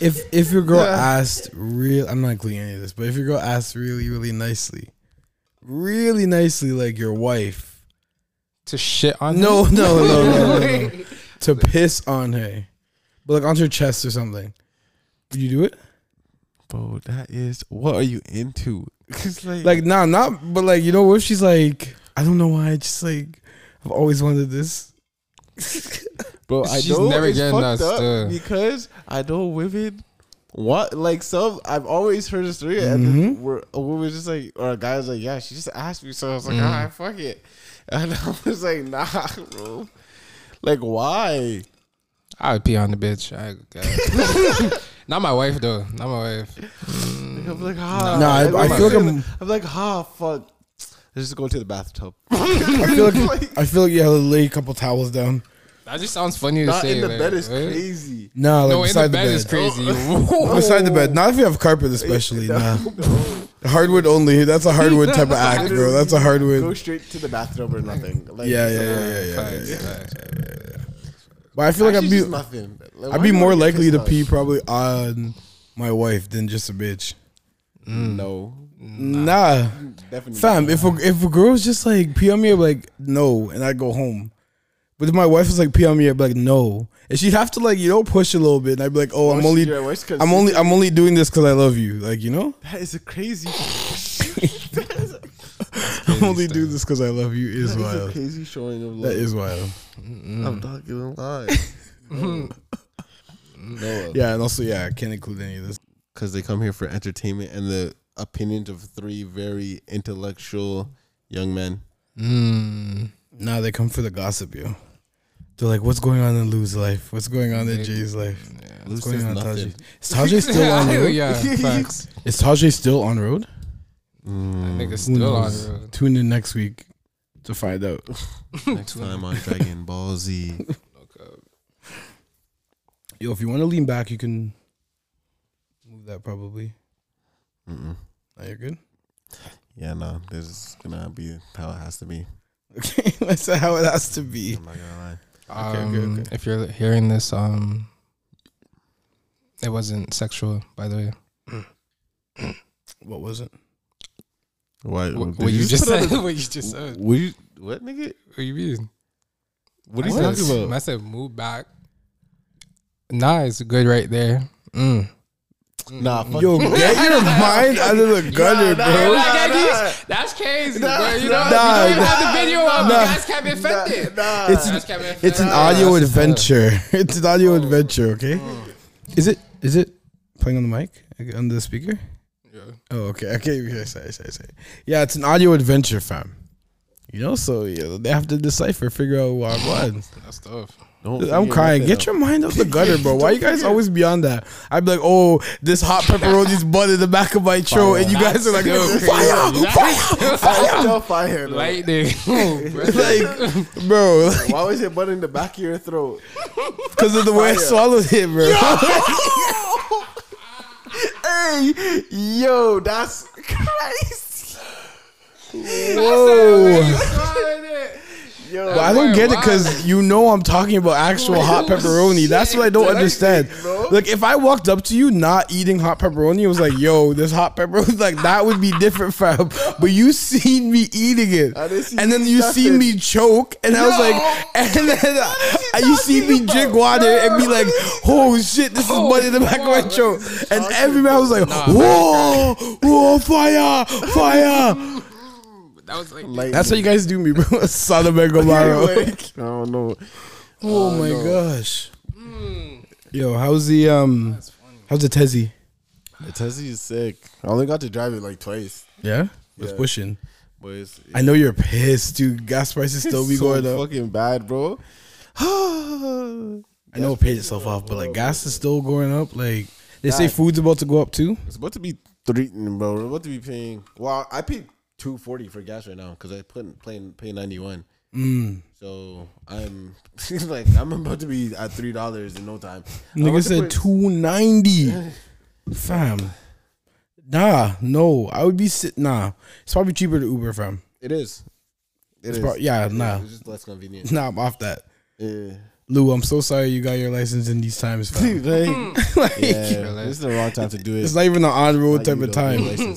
If your girl asked real, I'm not including any of this, but if your girl asked really nicely, like your wife, to shit on no, to piss on her, but like on her chest or something, would you do it? Bro, that is, what are you into? Like nah, not, but like, you know, what if she's like, I don't know why, I just like, I've always wanted this. Bro, she's never getting that stuff. Because I know women, what, like some, I've always heard a story, and then a woman's just like, or a guy's like, yeah, she just asked me, so I was like, all right, fuck it. And I was like, nah, bro. Like, why? I would pee on the bitch. Not my wife, though. Not my wife. I'm like, ah. No, I feel like I'm like, ah, fuck. Let's just go to the bathtub. I feel like you have to lay a couple towels down. That just sounds funny to say. Not in the bed is crazy. No, like beside the bed is crazy. Beside the bed. Not if you have carpet, especially. Nah. Hardwood only. That's a hardwood type of act, bro. That's a hardwood. Go straight to the bathtub or nothing. Yeah. But I feel like I'd be more likely to pee probably on my wife than just a bitch. No. Nah. Definitely. Fam, if a girl's just like pee on me, I'd be like, no, and I'd go home. But if my wife was like pee on me, I'd be like, no. And she'd have to like, you know, push a little bit, and I'd be like, oh, I'm only doing this because I love you. Like, you know? That is a crazy I only do this because I love you is wild. That is a crazy showing of love. That is wild. I'm not gonna lie. No. Yeah, and also, yeah, I can't include any of this. Because they come here for entertainment and the opinions of three very intellectual young men. Nah, they come for the gossip, yo. They're like, what's going on in Lou's life? What's going on in Jay's life? Yeah, what's going on in Tajai? Is Tajai still on road? Yeah, facts. Is Tajai still on road? I think it's still on road. Tune in next week to find out. Next time on Dragon Ball Z. Yo, if you want to lean back, you can move that probably. Now you're good? Yeah, no. This is going to be how it has to be. Okay, that's how it has to be. I'm not gonna lie. Okay, good. If you're hearing this, it wasn't sexual, by the way. What was it? What you just said. What, nigga? What you mean? What are you talking about? I said move back. Nah, it's good right there. Nah, fuck yo, get your mind out of the gutter, bro. That's crazy, bro. You know, we don't have the video up. You guys can't be offended. It's an audio adventure. It's an audio adventure, okay? Is it playing on the mic? On the speaker? Yeah. Oh, okay. Okay, sorry. Yeah, it's an audio adventure, fam. You know, so yeah, they have to decipher, figure out what I was. That's tough. I'm crying. Get your mind off the gutter, bro. Why you guys always beyond that? I'd be like, oh, this hot pepperoni's butt in the back of my throat, and you guys are like, fire, lightning, like, bro. Like, why was your butt in the back of your throat? Because of the way I swallowed it, bro. Hey, yo, that's crazy. Whoa. Yo, but I don't get it because you know I'm talking about actual hot pepperoni. That's what I don't understand. Like if I walked up to you not eating hot pepperoni, it was like, yo, this hot pepperoni, like that would be different, fam. But you seen me eating it, and then you see me choke, and I was like, and then you see me drink water and be like, oh shit, this is blood in the back of my throat, and every man was like, whoa, fire. That was like that's how you guys do me, bro. Son of Mega Mario. Like, I don't know. Oh my gosh. Yo, how's the Tezzy? The Tezzy is sick. I only got to drive it like twice. Yeah? It's pushing. But it's, I know you're pissed, dude. Gas prices still be going up. Fucking bad, bro. I know it paid itself off, but like gas is still going up. Like they say food's about to go up too. It's about to be $3, bro. We're about to be paying. Well, I paid $2.40 for gas right now because I pay $91. So I'm like I'm about to be at $3 in no time. Nigga said $2.90, fam. Nah, no, I would be sitting. Nah, it's probably cheaper to Uber, fam. It is. It's is. It's just less convenient. Nah, I'm off that. Yeah. Lou, I'm so sorry you got your license in these times. Dude, like, yeah, this is the wrong time to do it. It's not even an on-road like type of time.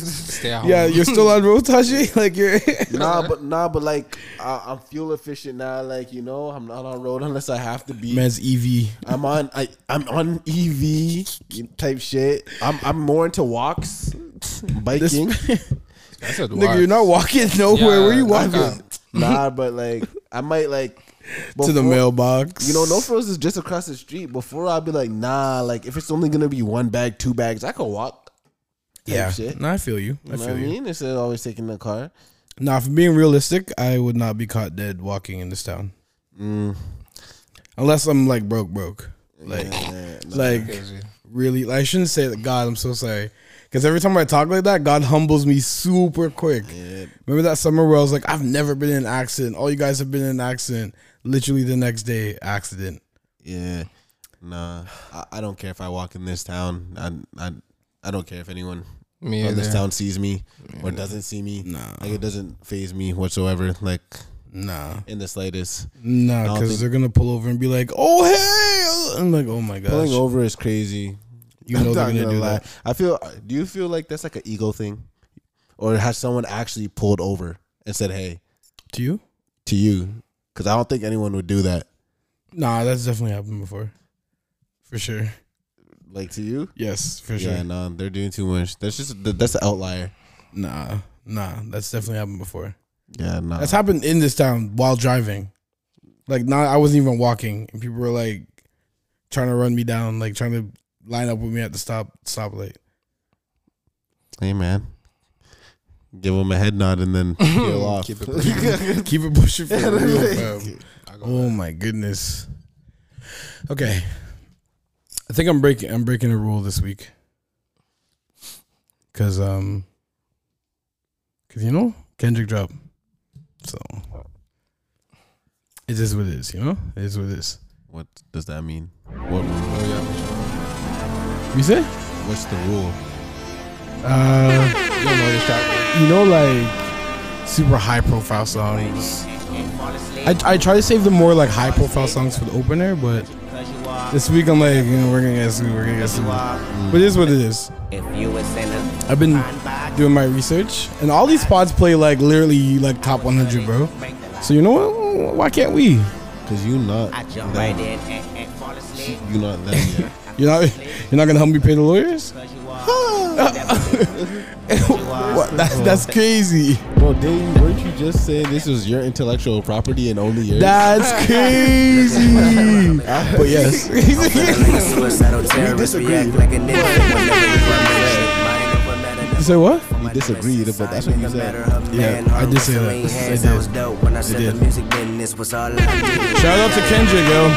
Stay at home. Yeah, you're still on road, Tajai? Like you're nah, but like I'm fuel efficient now. Like, you know, I'm not on road unless I have to be. Man's EV. I'm on EV type shit. I'm more into walks, biking. I said walks. Nigga, you're not walking nowhere. Yeah, where you walking? Nah, but like I might like. Before, to the mailbox. You know, No Frills is just across the street. Before I'd be like, nah, like if it's only gonna be one bag, two bags, I could walk. Yeah, shit. No, I feel you. I feel you. Instead of always taking the car. Nah, for being realistic, I would not be caught dead walking in this town. Unless I'm like broke. Like, yeah, like really, like, I shouldn't say that. God, I'm so sorry. Because every time I talk like that, God humbles me super quick. Yeah. Remember that summer where I was like, I've never been in an accident. All you guys have been in an accident. Literally the next day, accident. Yeah. Nah. I don't care if I walk in this town. I don't care if anyone in this town sees me or doesn't see me. Nah. Like, it doesn't faze me whatsoever. Like, nah. In the slightest. Nah, because they're going to pull over and be like, oh, hey. I'm like, oh, my gosh. Pulling over is crazy. You know they're gonna do that. Do you feel like that's like an ego thing, or has someone actually pulled over and said, "Hey," to you? To you, because I don't think anyone would do that. Nah, that's definitely happened before, for sure. Like to you? Yes, for sure. Yeah, no, they're doing too much. That's an outlier. Nah, that's definitely happened before. Yeah, nah, that's happened in this town while driving. Like, I wasn't even walking, and people were like trying to run me down, like trying to line up with me at the stoplight. Hey, man. Give him a head nod and then peel off. Keep it pushing. Keep it pushing for real, fam. Oh, my goodness. Okay. I think I'm breaking a rule this week. Because, you know, Kendrick dropped. So, it is what it is, you know? It is what it is. What does that mean? What rule? You say? What's the rule? You know, like super high profile songs. I try to save the more like high profile songs for the opener, but this week I'm like, you know, we're gonna get some. But it is what it is. I've been doing my research, and all these pods play like literally like top 100, bro. So you know what? Why can't we? Cause you not. I jump right in and fall asleep. You not that yet. You're not gonna help me pay the lawyers? That's crazy. Bro, Dave, weren't you just saying this was your intellectual property and only yours? That's crazy. But yes. We disagreed. You say what? We disagreed, but that's what you said. Yeah, I did say that. Shout out to Kendrick, yo.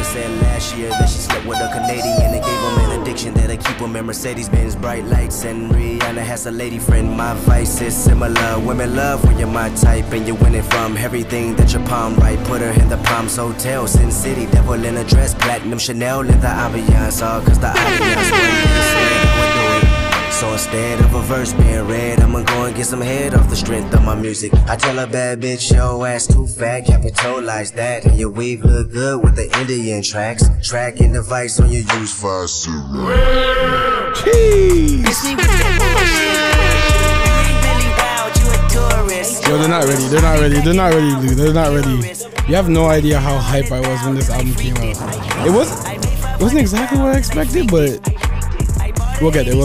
Said last year that she slept with a Canadian and gave him an addiction that I keep him in Mercedes-Benz, bright lights, and Rihanna has a lady friend. My vice is similar. Women love when you're my type and you win it from everything that your palm right. Put her in the Palms Hotel, Sin City, devil in a dress, platinum Chanel in the ambiance, all cause the ambiance we're doing. So instead of a verse being read, I'ma go and get some head off the strength of my music. I tell a bad bitch, yo ass too fat, capitalize that. And your weave look good with the Indian tracks. Tracking device on your use for a super. Yo, they're not ready, dude. They're not ready. You have no idea how hype I was when this album came out. It wasn't exactly what I expected, but we'll get there.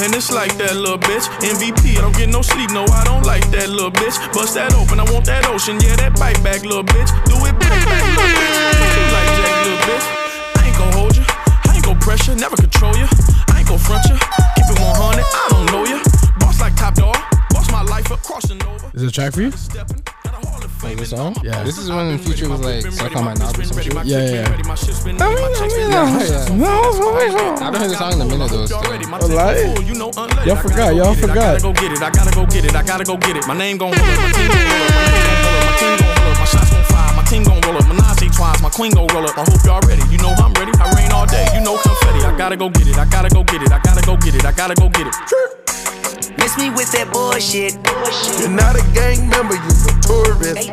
And it's like that little bitch, MVP, I don't get no sleep, no, I don't like that little bitch. Bust that open, I want that ocean, yeah, that bite back, little bitch. Do it back, little bitch. You like Jack, little bitch. I ain't gon' hold you, I ain't gon' pressure, never control you. I ain't gon' front you, keep it 100, I don't know you. Boss like Top Dog, boss my life up, crossing over. Is it a track for you? Like this song? Yeah. This is when the Future was like stuck on my knob or some shit. Yeah. I haven't heard this song in a minute though. Y'all forgot. I gotta go get it. My name gon' roll up. My team gon' roll up. My shots gon' fire. My team gon' roll up. My Nazi twice. My queen gon' roll up. I hope y'all ready. You know I'm ready. I rain all day. You know confetti. I gotta go get it. I gotta go get it. I gotta go get it. I gotta go get it. Miss me with that bullshit. You're not a gang member. You're a tourist.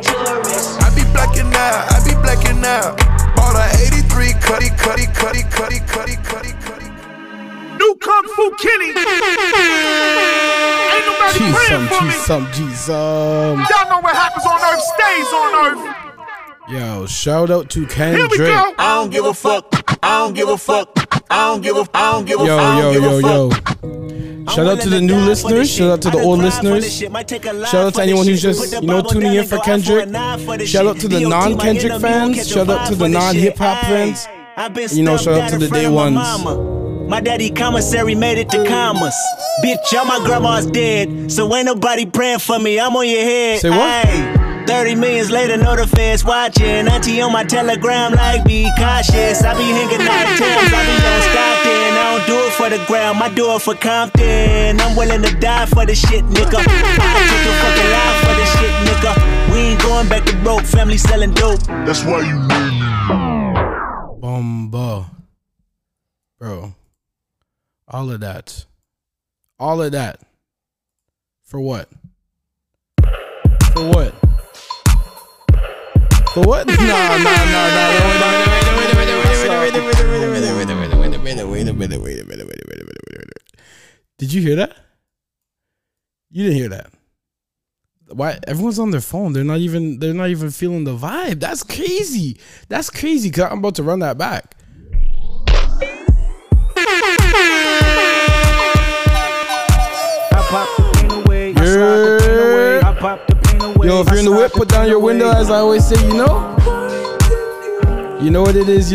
I be blacking out. I be blacking out. All the 83 cutty, cutty, cutty, cutty, cutty, cutty, cutty. New Kung Fu Kenny. Ain't nobody praying for me. Y'all know what happens on earth stays on earth. Yo, shout out to Kendrick. Here we go. I don't give a fuck. I don't give a fuck. I don't give a fuck. Shout out to the new listeners. Shout out to the old listeners. Shout out to anyone who's just, you know, tuning in for Kendrick. Shout out to the non-Kendrick fans. Shout out to the non-hip-hop fans. You know, shout out to the day ones. My daddy commissary made it to commas. Bitch, all my grandma's dead, so ain't nobody praying for me. I'm on your head. Say what? Ay, 30 millions later, no the feds watching. Auntie on my telegram like, be cautious. I be hanging out times, I be on Stockton. I don't do it for the ground, I do it for Compton. I'm willing to die for this shit, nigga. I take a fucking life for this shit, nigga. We ain't going back to broke, family selling dope. That's why you need me. Bomba. Bro. All of that. For what? Wait a minute. Did you hear that? You didn't hear that. Why? Everyone's on their phone. They're not even feeling the vibe. That's crazy. 'Cause I'm about to run that back. Yo, if you're in the whip, put down your window, as I always say, you know? You know what it is.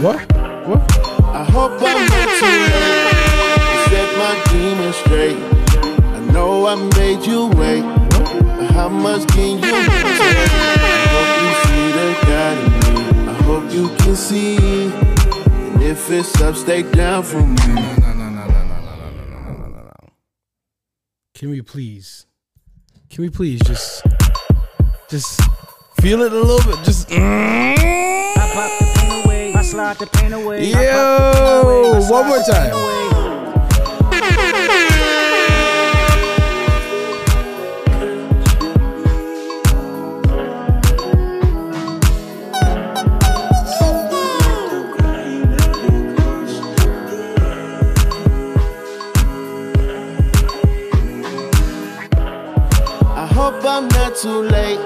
What? I hope I'm not too late. Set my demons straight. Know I made you wait. How much can you take? I hope you see the God in me. I hope you can see. And if it's up, stay down for me. No. Can we please just feel it a little bit? Just I pop the pain away, I slide the pain away. Yo, one more time. Too late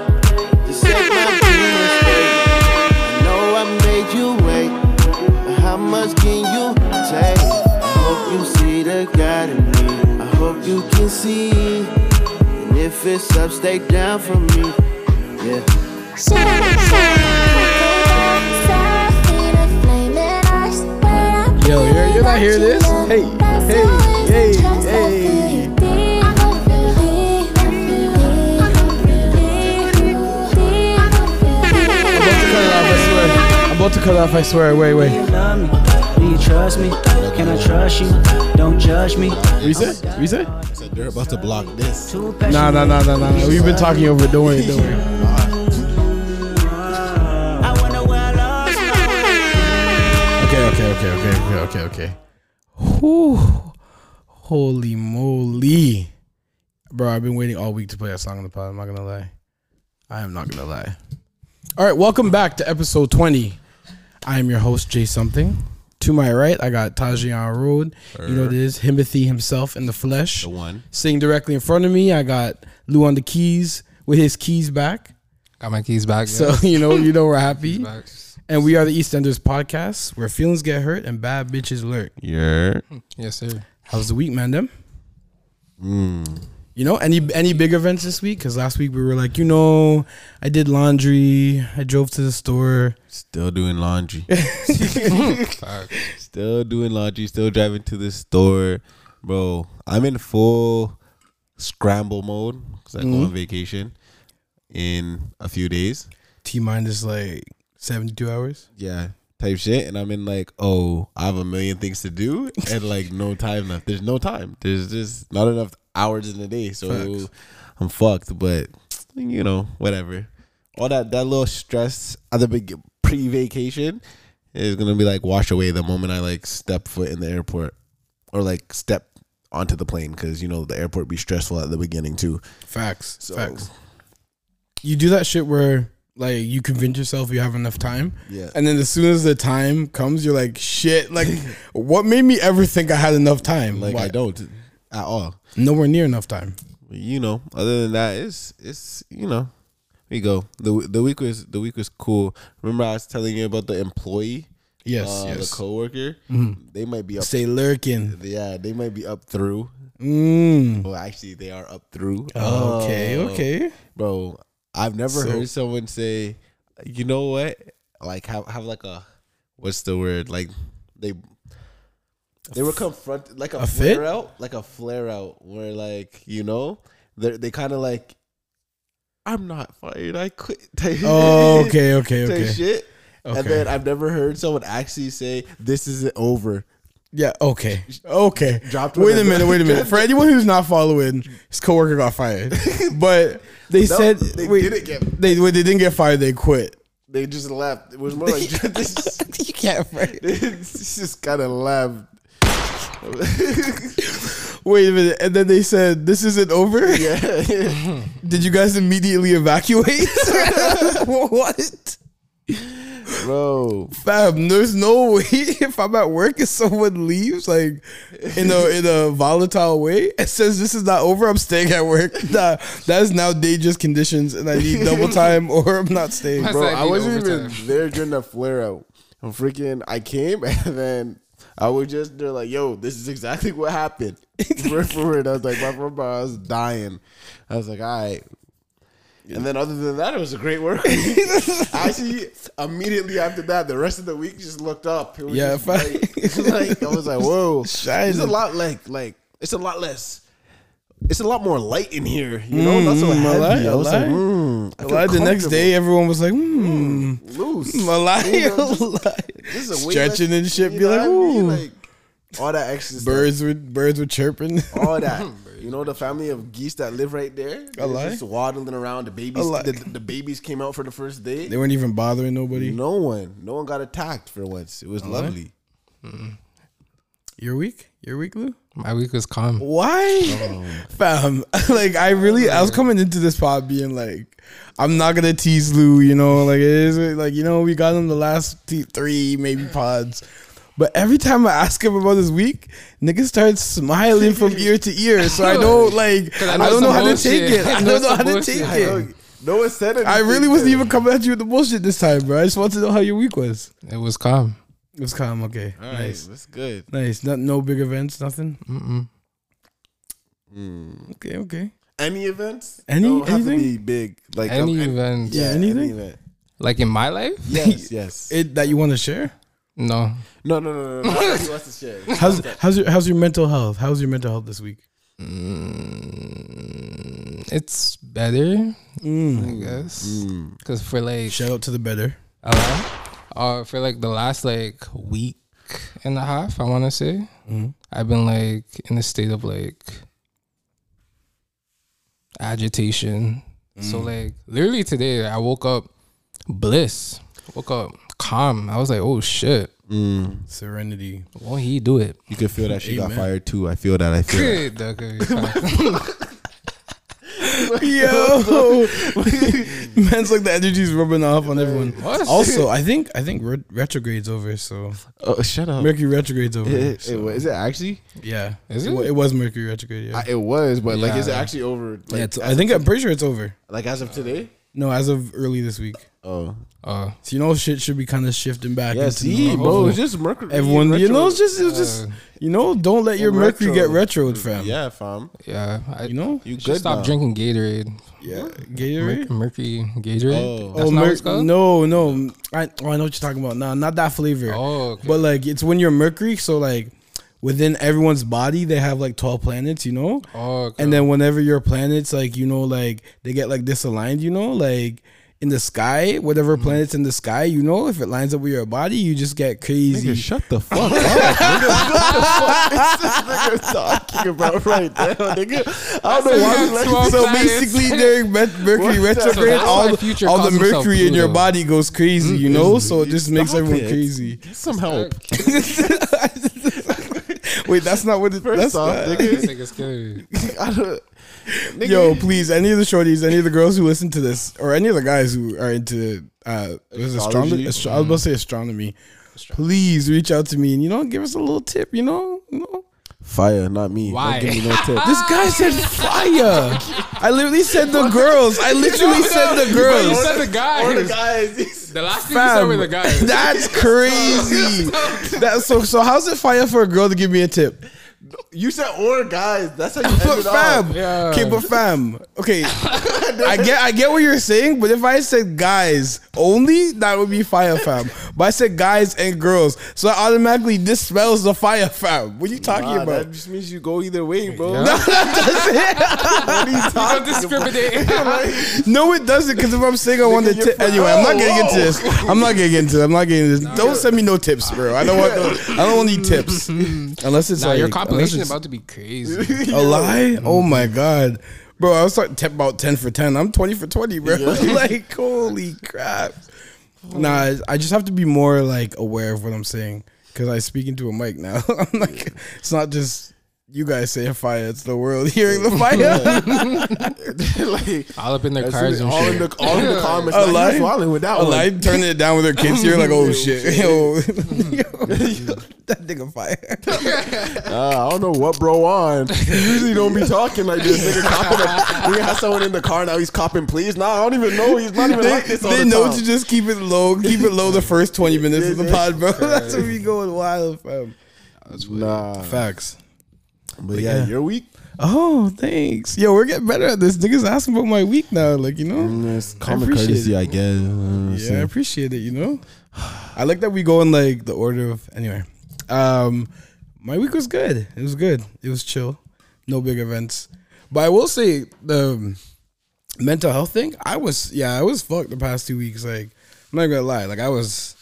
to set my demons straight. I know I made you wait, but how much can you take? I hope you see the God in me. I hope you can see. And if it's up, stay down for me. Yeah. Yo, you're not hearing this? Hey. About to cut off, I swear. Wait. Do you love me? Do you trust me? Can I trust you? Don't judge me. Reset? I said they're about to block this. Nah. We've been talking over it. Don't worry. Okay. Whew. Holy moly. Bro, I've been waiting all week to play that song on the pod. I am not gonna lie. Alright, welcome back to episode 20. I am your host, Jay Something. To my right, I got Tajai on road. You know what it is, Himothy himself in the flesh. The one. Sitting directly in front of me, I got Lou on the keys with his keys back. Got my keys back. So, yeah. you know we're happy. And we are the EastEnders podcast, where feelings get hurt and bad bitches lurk. Yeah. Yes, sir. How's the week, man, them? You know, any big events this week? Because last week we were like, I did laundry. I drove to the store. Still doing laundry. Still driving to the store. Bro, I'm in full scramble mode because I go on vacation in a few days. T-minus like 72 hours? Yeah. Type shit. And I'm in like, oh, I have a million things to do and like no time left. There's no time. There's just not enough hours in the day. So facts. I'm fucked, but you know, whatever. All that little stress at the big pre-vacation is gonna be like wash away the moment I like step foot in the airport or like step onto the plane, because you know the airport be stressful at the beginning too. Facts. So, facts. You do that shit where like you convince yourself you have enough time, yeah, and then as soon as the time comes, you're like, shit. Like, what made me ever think I had enough time? Like, what? I don't at all. Nowhere near enough time. You know. Other than that, it's you know. Here you go. The week was cool. Remember I was telling you about the employee? Yes. The coworker. Mm-hmm. They might be up. Stay lurking. Yeah, they might be up through. Mm. Well, actually, they are up through. Okay. Bro, I've never heard someone say, you know what? Like have like a, what's the word? Like they were confronted like a flare out, where like, you know, they kind of like, I'm not fired, I quit. Oh, okay. Shit. Okay. And then I've never heard someone actually say, this isn't over. Yeah, okay. Wait a minute. For anyone who's not following, his coworker got fired. But they didn't get fired, they quit. They just left. It was more like, you can't fight. They just kind of left. Wait a minute. And then they said, this isn't over? Yeah. Did you guys immediately evacuate? What? Bro. Fam, there's no way if I'm at work and someone leaves like in a volatile way and says this is not over, I'm staying at work. Nah, that is now dangerous conditions and I need double time or I'm not staying. Bro, I wasn't even there during the flare out. I came and then they're like, yo, this is exactly what happened. For it. I was like, I was dying. I was like, all right. Yeah. And then other than that, it was a great work. Actually, immediately after that, the rest of the week just looked up. It was I was like, whoa. Shining. It's a lot like it's a lot less. It's a lot more light in here, you know. Not so heavy. I was like, the next day, everyone was like, loose. Stretching and shit. Be like, ooh, like, all that extra stuff. Birds were chirping. All that, you know, the family of geese that live right there, just waddling around. The babies, the babies came out for the first day. They weren't even bothering nobody. No one got attacked for once. It was lovely. Your week, Lou? My week was calm. Why? Fam, like I was coming into this pod being like, I'm not going to tease Lou, you know, like it is like, you know, we got him the last three maybe pods. But every time I ask him about his week, niggas start smiling from ear to ear. So I don't know how to take it. No one said it. I really wasn't even coming at you with the bullshit this time, bro. I just wanted to know how your week was. It was calm. It was calm, okay. All nice. Right, that's good. Nice. No big events, nothing? Okay. Any events? Anything? Have to be big. Like, event. Yeah, anything? Event. Like in my life? Yes. That you want to share? No. He wants to share. How's your mental health? How's your mental health this week? It's better, I guess. Because for like... Shout out to the better. For like the last like week and a half, I want to say, I've been like in a state of like agitation. So like literally today I woke up bliss, woke up calm. I was like, oh shit. Serenity. Won't he do it? You can feel that she got fired too. I feel that. Yo, man's like the energy's rubbing off on everyone. What? Also, I think retrograde's over. So, shut up. Mercury retrograde's over. Is it actually? Yeah, is it? It was Mercury retrograde. Yeah. It was, but yeah. Like, is it actually over? Like, yeah, I'm pretty sure it's over. Like as of today? No, as of early this week. So, you know, shit should be kind of shifting back. Yeah, bro, it's just Mercury. Everyone, you know, don't let your Mercury get retroed, fam. Yeah, fam. Yeah, you should stop drinking Gatorade. Yeah, Gatorade, Mercury Gatorade. Oh, no. I know what you're talking about. Nah, not that flavor. Oh, okay. But like, it's when you're Mercury, so like. Within everyone's body, they have like 12 planets, you know? Oh, okay. And then whenever your planets, like, you know, like, they get like disaligned, you know? Like, in the sky, whatever planet's in the sky, you know, if it lines up with your body, you just get crazy. Nigga, shut the fuck up. Nigga, what the fuck is this nigga talking about right now, nigga? I don't know why. So basically, during Mercury retrograde, all the mercury in your body goes crazy, you know? So it just makes everyone crazy. Get some help. Wait, that's not what it... First off, nigga. I don't... Nigga. Yo, please, any of the shorties, any of the girls who listen to this, or any of the guys who are into astrology, I was about to say astronomy. Please reach out to me and, you know, give us a little tip, you know? Fire, not me. Why? Don't give me no tip. This guy said fire. I literally said the girls. I literally said the girls. You said the guys. Or the guys. The last thing you said were the guys. That's crazy. That's so how's it fire for a girl to give me a tip? You said or guys. That's how you put fam. Yeah. Okay, but fam. Okay, I get what you're saying. But if I said guys only, that would be fire fam. But I said guys and girls, so that automatically dispels the fire fam. What are you talking about? That just means you go either way, bro. Yeah. No, that doesn't. What are you talking about? No, it doesn't. Because if I'm saying I want to tip, anyway, I'm not getting into this. I'm not getting into this. Don't send me no tips, bro. I don't want. I don't want any tips unless it's like your compilation about to be crazy. A lie? Oh my god. Bro, I was talking about 10 for 10. I'm 20 for 20, bro. Yeah. Like, holy crap. Nah, I just have to be more like aware of what I'm saying because I speak into a mic now. I'm like, it's not just you guys saying fire, it's the world hearing the fire. Like, all up in their cars and all shit. All in the comments. A lie? Turning it down with their kids here like, oh shit. Yo. That nigga fire. I don't know what bro on. You usually don't be talking like this. Nigga copping up. We have someone in the car now. He's copping please. Nah, I don't even know. He's not even like this all the time. They know to just keep it low. Keep it low the first 20 minutes of the pod, bro. That's what we going wild, fam. That's weird. Nah. Facts. But yeah, your week. Oh, thanks. Yo, we're getting better at this. Niggas asking about my week now. Like, you know, it's common courtesy, I guess. Yeah, I appreciate it, you know. I like that we go in like the order of anyway. My week was good. It was good. It was chill. No big events. But I will say the mental health thing, I was fucked the past 2 weeks. Like, I'm not gonna lie, like I was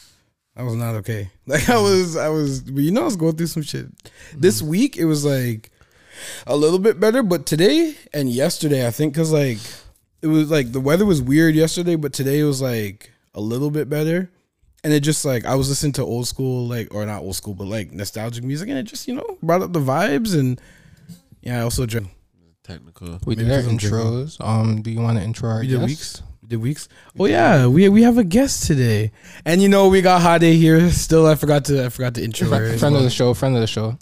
not okay. Like I was but you know I was going through some shit. This week it was like a little bit better, but today and yesterday I think because like it was like the weather was weird yesterday, but today it was like a little bit better. And it just like I was listening to old school, like, or not old school, but like nostalgic music, and it just, you know, brought up the vibes. And yeah, I also drank technical. We did our intros. Do you want to intro our guests? We did weeks. Oh yeah, we have a guest today, and you know we got Hade here. Still, I forgot to intro her. Friend of the show.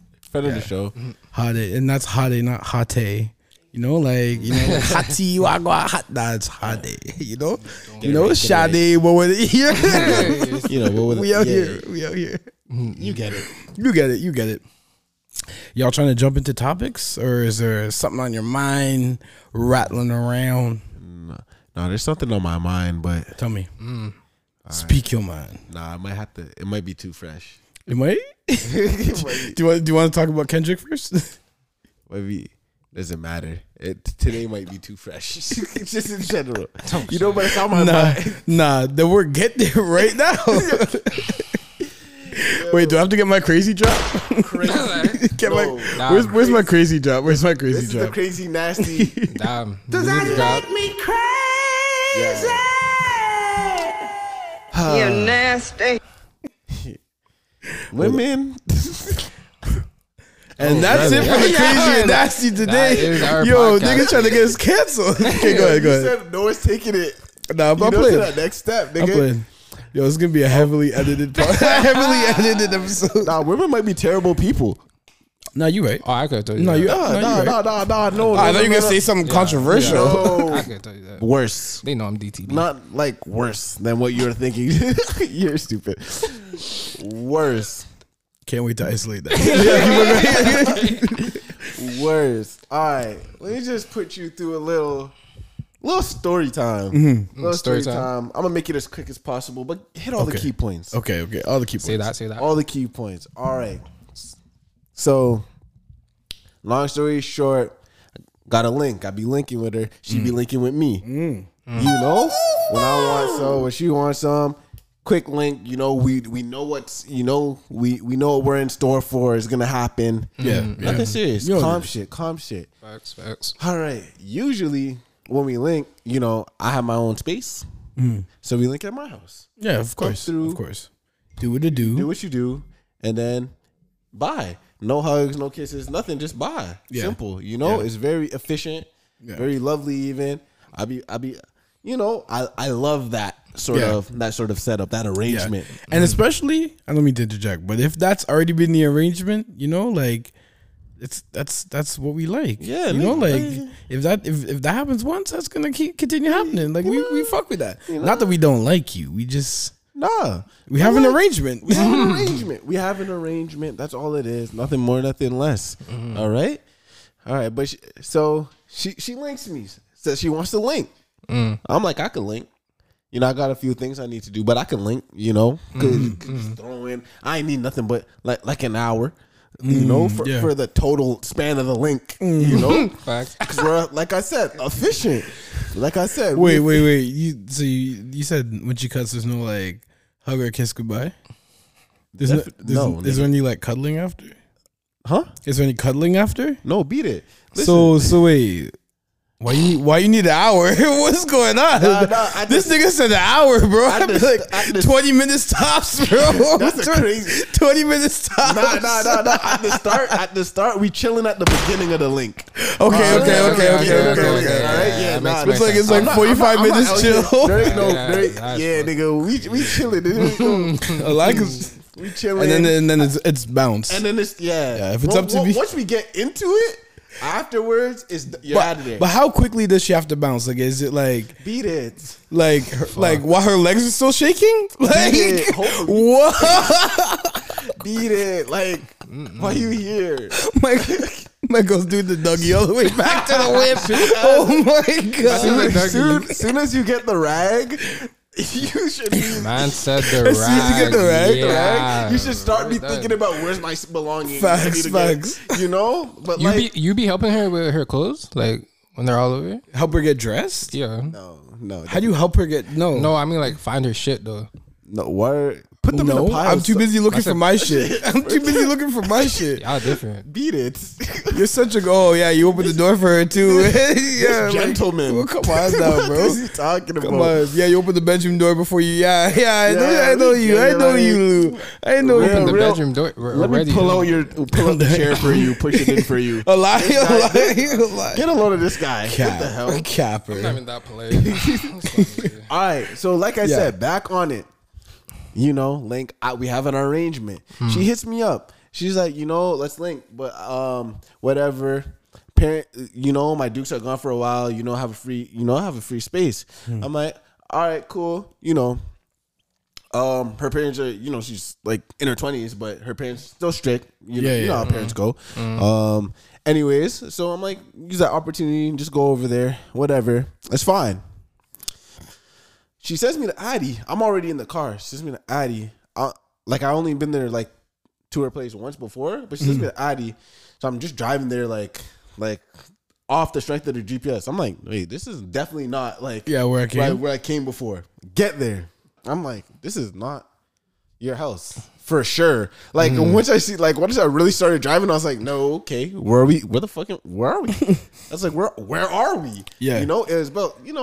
Hade, and that's Hade, not Hate. You know, like, you know, Hati Wagwa Hat, that's Hade. You know? You know, Shade, what would it here? You know, what would it? We out here. You get it. Y'all trying to jump into topics? Or is there something on your mind rattling around? No, there's something on my mind, but tell me. Speak your mind. Nah, it might be too fresh. It might? Do you want to talk about Kendrick first? Maybe. Doesn't matter. Today might be too fresh. Just in general. You know, but it's on my mind. Then we're getting there right now. Wait, do I have to get my crazy drop? Where's my crazy drop? This is the crazy nasty. Damn. Does that make me crazy? Yeah. You're nasty. Women. And that's it for the crazy and nasty today. Yo, podcast. Niggas trying to get us canceled. Okay, go ahead. Said no one's taking it. Nah, I'm playing. That next step, nigga. I'm playing. Yo, it's gonna be a heavily edited podcast. Heavily edited episode. Nah, women might be terrible people. Nah, you right. Oh, I could tell you. No, I thought you were gonna say something controversial. No. I could tell you that. Worse. They know I'm DTB. Not like worse than what you're thinking. You're stupid. Worse. Can't wait to isolate that. Worst. All right. Let me just put you through a little story time. Little story time. I'm going to make it as quick as possible, but hit all the key points. Okay. All the key points. Say that. All the key points. All right. So, long story short, got a link. I be linking with her. She be linking with me. You know? When I want some, when she wants some, quick link. You know, we know what's, you know, we know what we're in store for is gonna happen. Yeah, nothing serious. Calm shit. Facts. All right. Usually when we link, you know, I have my own space, so we link at my house. Yeah, of course. Do what you do. Do what you do, and then bye. No hugs, no kisses, nothing. Just bye. Yeah. Simple. You know, it's very efficient, very lovely. Even I be. You know, I love that sort of setup, that arrangement. Yeah. And especially, I don't mean to interject, but if that's already been the arrangement, you know, like that's what we like. Yeah. You know, like if that happens once, that's gonna continue happening. Like we fuck with that. You know? Not that we don't like you. We just we have an arrangement. We have an arrangement. We have an arrangement. That's all it is. Nothing more, nothing less. Mm-hmm. All right. But she links me. Says she wants to link. I'm like, I can link. You know, I got a few things I need to do, but I can link, you know, cause throw in. I ain't need nothing but like an hour, you know, for the total span of the link, you know. Facts. Because we're, like I said, efficient. Like I said. Wait. You said when she cuts, there's no, like, hug or kiss goodbye? There's when you, like, cuddling after? Huh? Is when you cuddling after? No, beat it. Listen. So wait. Why you need an hour? What's going on? This nigga said an hour, bro. I'd be like, 20 minutes tops, bro. That's crazy. 20 minutes tops. Nah. At the start, we chilling at the beginning of the link. Okay. All right, it's like 45 minutes chill. Nigga, we chilling. I like it. We chilling. And then it's bounce. And then it's if it's up to me. Once we get into it. Afterwards, you're out of there. But how quickly does she have to bounce? Like, is it like beat it? Like, while her legs are still shaking? Like, beat it. What? Beat it. Like, why you here? Michael's doing the Dougie all the way back to the whip. Oh my god! Soon as you get the rag. You should be. Man said the rag. The rag. You should start be thinking about where's my belongings. Facts. You know, but you be helping her with her clothes, like when they're all over. Help her get dressed. Yeah. No. How do you help her get? No. I mean, like find her shit though. No, why? Put them in a pile. I'm too busy looking for my shit. Y'all different. Beat it. You're such a you opened the door for her too. Gentleman. Like, come on now, bro. What is he talking about? Yeah, you opened the bedroom door before you. I know you, Lou. Open the bedroom door. Let me pull out the chair for you. Push it in for you. A lie. Get a load of this guy. What the hell? Capper. I'm not even that polite. All right. So, like I said, back on it. You know, link. We have an arrangement. She hits me up. She's like, you know, let's link. But whatever. Parent, you know, my dukes are gone for a while. You know, have a free space. I'm like, all right, cool. You know, her parents are. You know, she's like in her 20s, but her parents still strict. You know how parents go. Anyways, so I'm like, use that opportunity and just go over there. Whatever, it's fine. She sends me the ID. I'm already in the car. She sends me the ID. I only been there like to her place once before, but she sends me the ID. So I'm just driving there like off the strength of the GPS. I'm like, wait, this is definitely not like where I came before. Get there. I'm like, this is not your house for sure. Like once I really started driving, I was like, no, okay, where are we? Where are we? That's like where are we? Yeah, you know, it was about it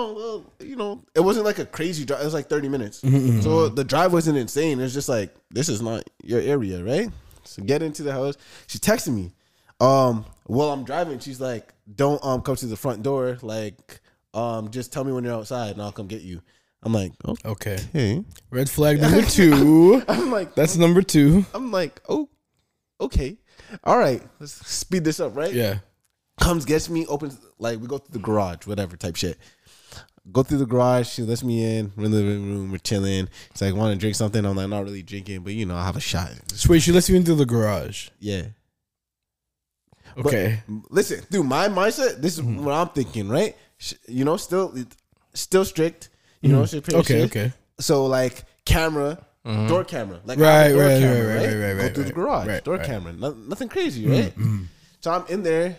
wasn't like a crazy drive. It was like 30 minutes, so the drive wasn't insane. It's just like this is not your area, right? So get into the house. She texted me, while I'm driving. She's like, don't come to the front door. Like, just tell me when you're outside, and I'll come get you. I'm like, okay. Red flag number 2. I'm like, that's number 2. I'm like, oh, okay. All right. Let's speed this up, right? Yeah. Comes, gets me, opens, like, we go through the garage, whatever type shit. Go through the garage. She lets me in. We're in the living room. We're chilling. It's like, want to drink something? I'm like, not really drinking, but, you know, I'll have a shot. Wait, she lets you into the garage? Yeah. Okay. But, listen, through my mindset, this is what I'm thinking, right? You know, still strict. You know, okay. So like camera, door camera, like door camera, right. Go through the garage, door camera, nothing crazy, right? So I'm in there,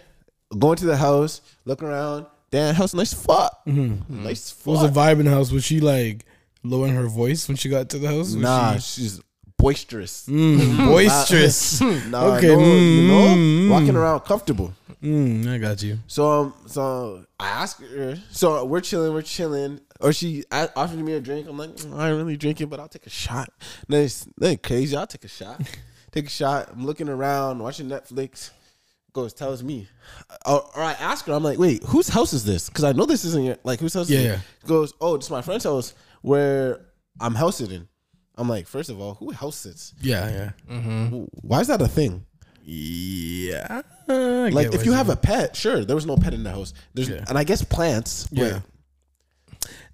going to the house, looking around. Damn, house nice fuck. Mm-hmm. Nice fuck. What was the vibe in the house? Was she like lowering her voice when she got to the house? Was nah, she's boisterous. Boisterous. Nah, okay, you know, walking around comfortable. I got you. So I asked her. So we're chilling. Or she offered me a drink. I'm like, I ain't really drinking, but I'll take a shot. Nothing crazy. I'll take a shot. I'm looking around, watching Netflix. Goes tells me, or I ask her. I'm like, wait, whose house is this? Because I know this isn't your, like, whose house? Yeah. Is this? Goes, oh, it's my friend's house where I'm house sitting. I'm like, first of all, who house sits? Yeah. Mm-hmm. Why is that a thing? Yeah. Like, if you have a pet, sure. There was no pet in the house. And I guess plants. Yeah.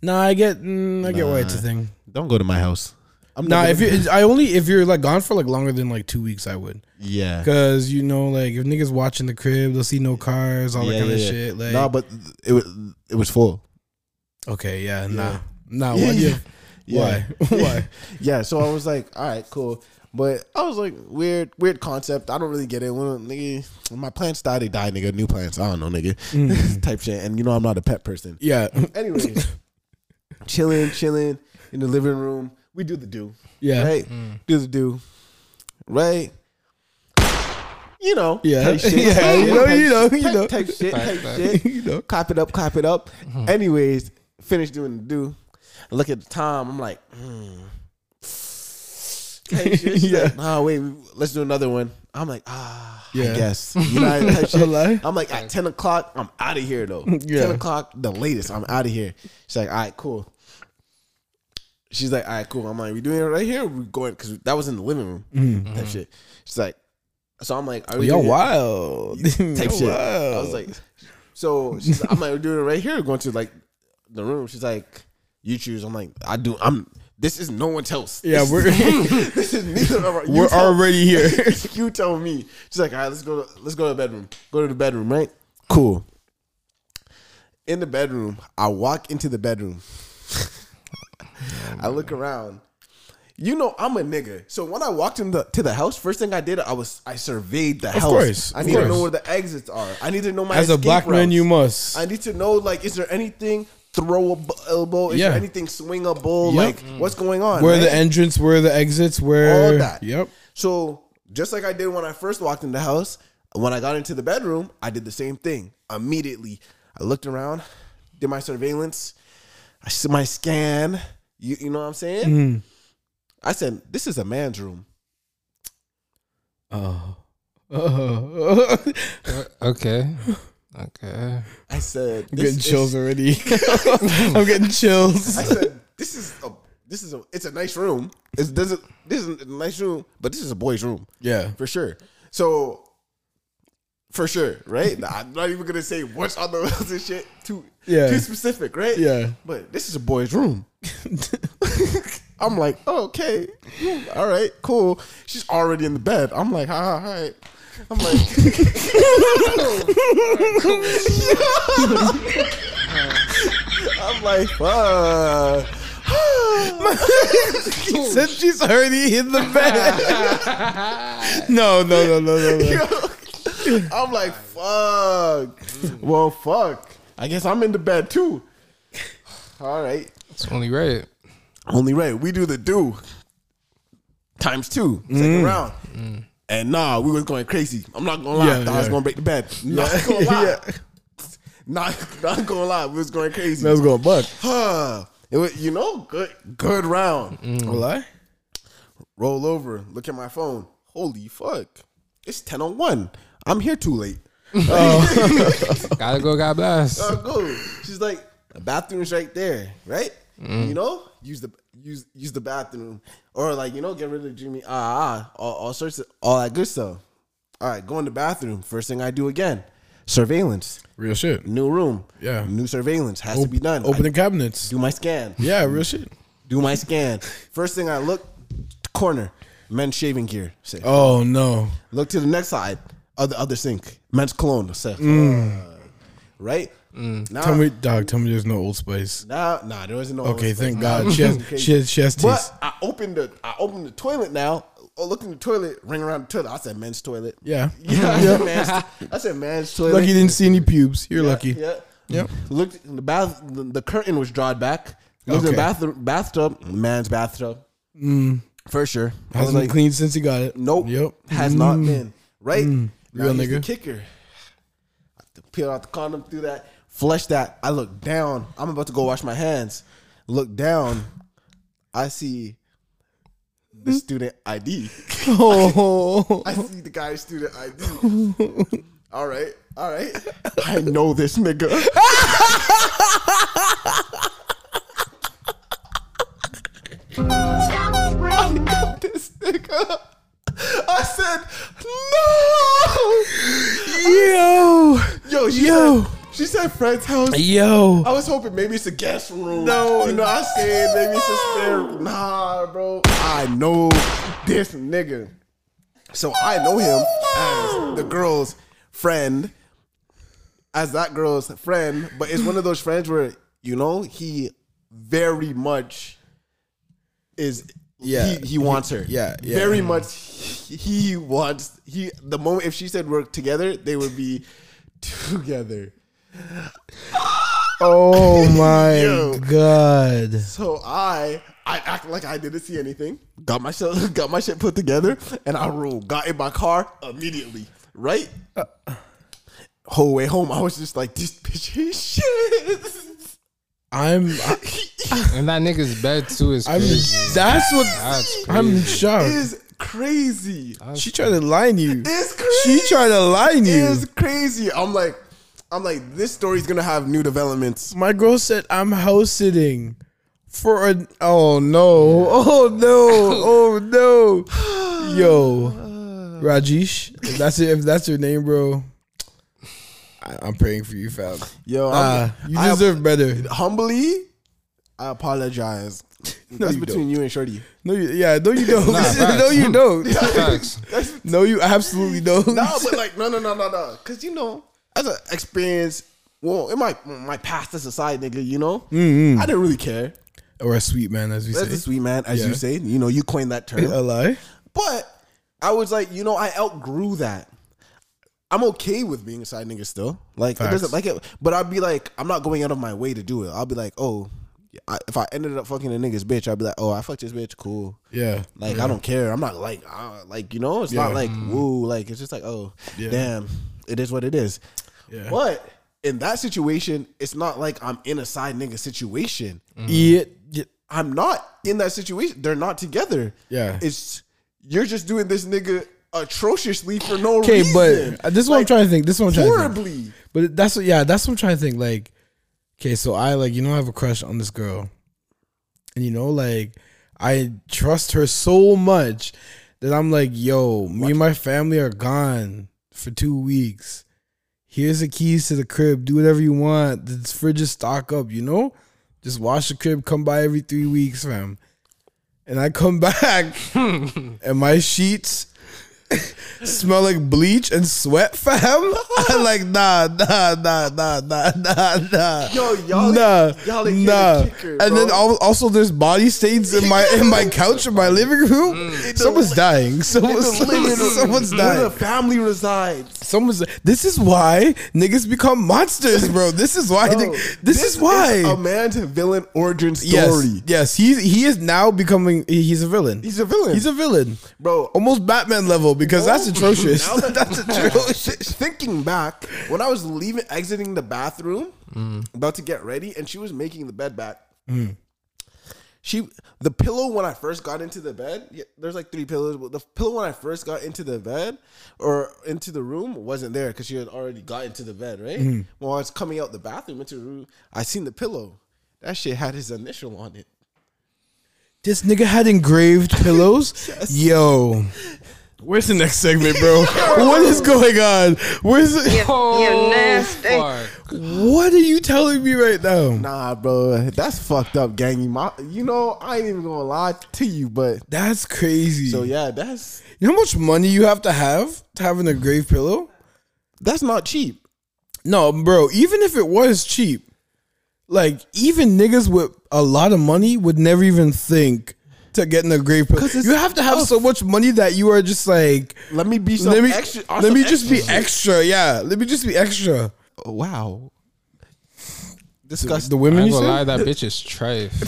No, I get why it's a thing. Don't go to my house. If you're like gone for like longer than like 2 weeks, I would. Yeah, cause you know, like if niggas watching the crib, they'll see no cars, all that kind of shit. Like, nah, but it was full. Okay, yeah, nah. Yeah, why? Yeah, so I was like, all right, cool, but I was like, weird concept. I don't really get it. When my plants die, they die, nigga. New plants, I don't know, nigga, type shit. And you know, I'm not a pet person. Yeah. Anyways, chilling in the living room. We do the do. Yeah. Right? Do the do. Right? You know. Yeah. Type shit. Yeah. You know. Type shit. You know. Cop it up. Mm-hmm. Anyways, finish doing the do. I look at the time. I'm like, Type shit. Yeah. Like, oh, wait. Let's do another one. I'm like, I guess. You know, type shit. I'm like, at 10 o'clock, I'm out of here, though. Yeah. 10 o'clock, the latest, I'm out of here. She's like, all right, cool. She's like, all right, cool. I'm like, we doing it right here? We going, because that was in the living room. Mm-hmm. Type shit. She's like, so I'm like, are we doing wild. Type shit. Wild. I was like, so she's like, I'm like, we're doing it right here. We're going to like the room. She's like, you choose. I'm like, this is no one's house. Yeah, this is neither of our. We're already here. You tell me. She's like, all right, let's go to the bedroom. Go to the bedroom, right? Cool. In the bedroom, I walk into the bedroom. I look around. You know I'm a nigga. So when I walked to the house, first thing I did, I surveyed the house. Of course. I need to know where the exits are. I need to know my escape routes. As a black man, you must. I need to know, like, is there anything throwable? Is there anything swingable? Yep. Like, what's going on? Where the entrance, where the exits, where all that. Yep. So just like I did when I first walked in the house, when I got into the bedroom, I did the same thing. Immediately, I looked around, did my surveillance, my scan. You know what I'm saying? Mm-hmm. I said, this is a man's room. Oh. Okay. I said, I'm getting chills already. I'm getting chills. I said, it's a nice room. This is a nice room, but this is a boy's room. Yeah. For sure. So, for sure, right? I'm not even gonna say what's on the walls and shit. Too specific, right? Yeah. But this is a boy's room. I'm like, oh, okay, all right, cool. She's already in the bed. I'm like, hi. I'm like, I'm like, fuck. He said she's already in the bed. No. I'm like, fuck. Well, fuck. I guess I'm in the bed too. All right. It's only right. We do the do times two. Second round. And we was going crazy. I'm not going to lie. I was going to break the bed. Not going to lie. Not going to lie. We was going crazy. That was going buck. It was, you know, good round. Roll over. Look at my phone. Holy fuck. It's 10:01. I'm here too late. Gotta go. God bless. Go. She's like, the bathroom's right there, right? You know, use the bathroom, or like, you know, get rid of Jimmy. All sorts of all that good stuff. All right, go in the bathroom. First thing I do again, surveillance. Real shit. New room. Yeah. New surveillance has to be done. Open the cabinets. Do my scan. Yeah, real shit. Do my scan. First thing I look, corner. Men's shaving gear. Safe. Oh no! Look to the next side. Other sink. Men's cologne. Safe. Right. Tell me there's no Old Spice. Nah, there wasn't no. Okay, Old Spice. Thank God. She has teeth. But I opened the toilet now. Look in the toilet. Ring around the toilet. I said men's toilet. Yeah. I said men's toilet. Lucky you didn't see any pubes. You're lucky. Yeah. Yep. Looked in the bath. The curtain was drawn back. Looked in the bathtub. Man's bathtub. For sure. Hasn't been clean since he got it. Nope. Yep. Has not been. Right. Real nigga. The kicker. I have to peel out the condom, through that, flush that. I look down. I'm about to go wash my hands. Look down. I see the student ID. Oh. I see the guy's student ID. All right. All right. I know this nigga. I know this nigga. I said, no. Yo. Yo, she said friend's house. Yo. I was hoping maybe it's a guest room. No, you know, I said maybe it's a spare room. Nah, bro. I know this nigga. So I know him as the girl's friend. As that girl's friend. But it's one of those friends where, you know, he very much is... Yeah, he wants her. Yeah, yeah. Very much he wants... The moment if she said we're together, they would be together. Oh my God. So I act like I didn't see anything. Got my shit put together, and I rolled. Got in my car immediately. Right? Whole way home, I was just like, this bitch ain't shit. And that nigga's bed too is crazy. That's crazy. I'm shocked. It's crazy. She tried to lie to you. It's crazy. She tried to lie to you. It's crazy. I'm like, this story's gonna have new developments. My girl said I'm house sitting for a... Oh no. Oh no. Oh no. Yo, Rajesh, if that's it, if that's your name, bro, I'm praying for you, fam. Yo, you deserve better. Humbly, I apologize. No, that's between you and Shorty. No, you don't. No, you don't. No, you absolutely don't. No, but like, no. Because, you know, as an experience, well, in my past as a side nigga, you know, I didn't really care. Or a sweet man, as we say. As a sweet man, as you say. You know, you coined that term. A lie. But I was like, you know, I outgrew that. I'm okay with being a side nigga still. Like, it doesn't like it, but I'd be like, I'm not going out of my way to do it. I'll be like, oh, if I ended up fucking a nigga's bitch, I'd be like, oh, I fucked this bitch, cool. Yeah. Like, I don't care. I'm not like, you know, it's not like, woo, like, it's just like, oh, damn, it is what it is. Yeah. But in that situation, it's not like I'm in a side nigga situation. Yeah. I'm not in that situation. They're not together. Yeah. It's, you're just doing this nigga atrociously for no reason. Okay, but this is what I'm trying to think. This is what I'm trying to think. But that's what, that's what I'm trying to think. Like, okay, so I, like, you know, I have a crush on this girl. And, you know, like, I trust her so much that I'm like, yo, me and my family are gone for 2 weeks. Here's the keys to the crib. Do whatever you want. The fridge is stock up, you know? Just wash the crib. Come by every 3 weeks, fam. And I come back and my sheets smell like bleach and sweat, fam. I'm like, nah. Yo, y'all kicker, and then also there's body stains in my couch in my living room. Someone's dying. Someone's dying. Where the family resides. This is why niggas become monsters, bro. This is why. Bro, this is why a man's villain origin story. Yes, he is now becoming. He's a villain. Bro. Almost Batman level. Because that's atrocious. That's atrocious. Thinking back, when I was exiting the bathroom, about to get ready, and she was making the bed back. The pillow when I first got into the bed, there's like 3 pillows, but the pillow when I first got into the bed or into the room wasn't there because she had already got into the bed, right? When I was coming out the bathroom into the room, I seen the pillow. That shit had his initial on it. This nigga had engraved pillows? Yo. Where's the next segment, bro? What is going on? Where's it? You're nasty. What are you telling me right now? Nah, bro, that's fucked up, gangy. You know, I ain't even gonna lie to you, but that's crazy. So yeah, that's... You know how much money you have to have to have an engraved pillow? That's not cheap. No, bro. Even if it was cheap, like, even niggas with a lot of money would never even think to get in a grave. You have to have so much money that you are just like, let me just be extra. Yeah, let me just be extra. Oh, wow. Disgusting. The women you said? Lie, that bitch is trife.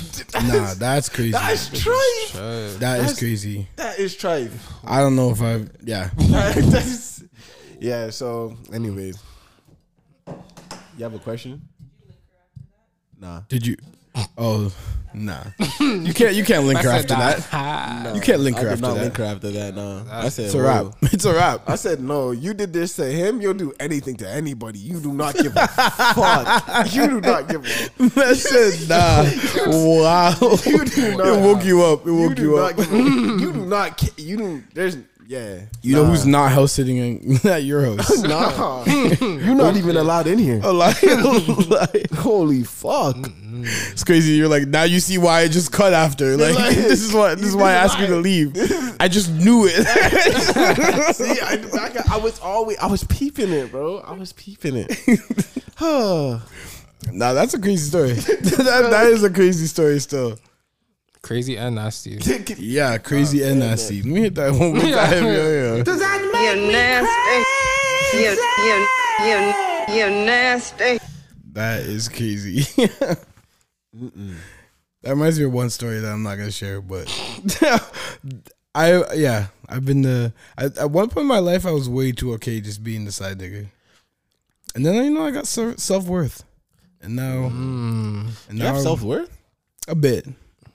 Nah, that's crazy. That's trife. That is crazy. That is trife. I don't know if I. Yeah. Yeah. So, anyways, you have a question? Nah. Did you? Oh, nah. You can't link her after that. No, you can't link her after that. I did not link her after that. No. I said it's a wrap. It's a wrap. I said no. You did this to him. You'll do anything to anybody. You do not give a fuck. You do not give a fuck. I said nah. Wow. You do not. It woke you up. It woke you up. You do not. You do. There's. Yeah. You know who's not house sitting in at your house? Nah. You're not even allowed in here. Like, holy fuck. It's crazy. You're like, now you see why I just cut after. Like this is why I asked you to leave. I just knew it. See, I was peeping it, bro. I was peeping it. Nah, that's a crazy story. that is a crazy story still. Crazy and nasty. Yeah, crazy and nasty. Let me hit that one more time. Yeah. Does that make me nasty? You're nasty. That is crazy. That reminds me of one story that I'm not gonna share, but at one point in my life I was way too okay just being the side nigga, and then I got self worth, and now and you now have self worth a bit.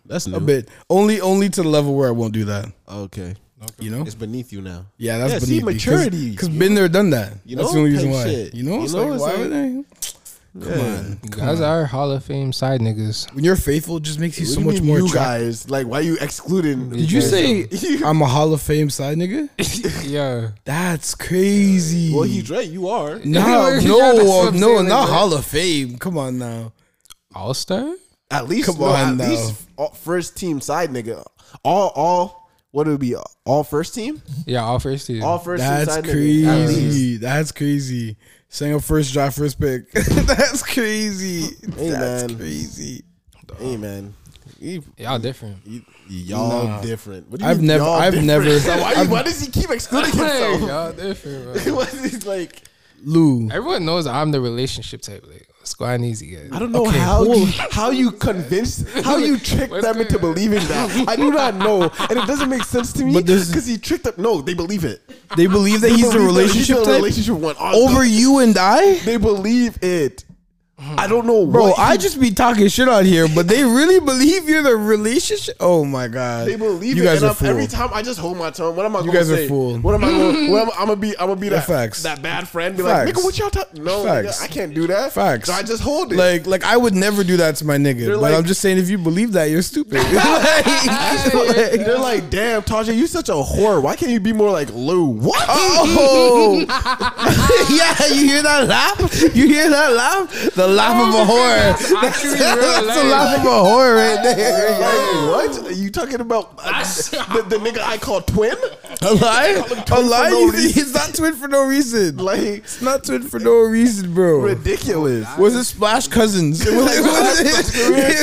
That's new. A bit. Only to the level where I won't do that. Okay. You know? It's beneath you now. Yeah, that's beneath me. Maturity. Because been there, done that. You know? That's the only reason why. Shit. You know? Come on. Guys are Hall of Fame side niggas. When you're faithful, it just makes you so much more attractive. Like, why are you excluding? Did you say I'm a Hall of Fame side nigga? Yeah. That's crazy. Well, he's right. You are. No, not Hall of Fame. Come on now. All-Star? At least, first team side nigga. All first team? Yeah, all first team. All first team side nigga. That's crazy. That's crazy. Single first draft, first pick. That's crazy. Hey, that's crazy. Hey, man. Y'all different. Y'all different. What do you mean? I've never. So why does he keep excluding himself? Y'all different, bro. What is like? Lou. Everyone knows I'm the relationship type. Like, squad needs you guys. I don't know how you convinced, how you tricked them into believing that. I do not know, and it doesn't make sense to me because he tricked them. No, they believe it. They believe that he's the relationship type. Relationship one over you and I. They believe it. I don't know, bro. I just be talking shit out here, but they really believe you're the relationship. Oh my god, they believe you guys are fooled. Every time I just hold my tongue. What am I? You guys are fooled. What am I? I'm gonna be that bad friend. Be like, nigga, what y'all talking? No, nigga, I can't do that. Facts. So I just hold it. Like I would never do that to my nigga. But like, I'm just saying, if you believe that, you're stupid. They're like, damn, Tajai, you such a whore. Why can't you be more like Lou? What? Oh, yeah. You hear that laugh? You hear that laugh? The laugh of a whore. That's the laugh of a whore right there. Like, what? Are you talking about the nigga I call twin? A lie? A lie? It's not twin for no reason. Like, it's not twin for no reason, bro. Ridiculous. Was it Splash Cousins? It was like, what is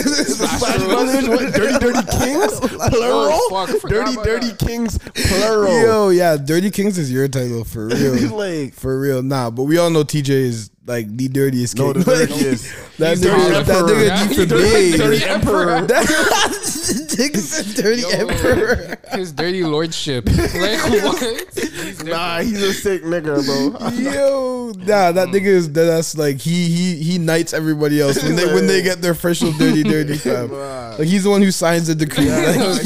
it? Splash Cousins? What? Dirty Kings? Plural? Oh, fuck, Dirty Kings? Plural. Yo, yeah. Dirty Kings is your title for real. Like, for real. Nah, but we all know TJ is like the dirtiest kid. No, the dirtiest. That nigga deep for dirty emperor. That dirty emperor. His dirty lordship. Like, what? Nah, he's a sick nigga, bro. Yo, nah, that nigga is. That's like he knights everybody else when they get their official dirty stuff. Like, he's the one who signs the decree. Like,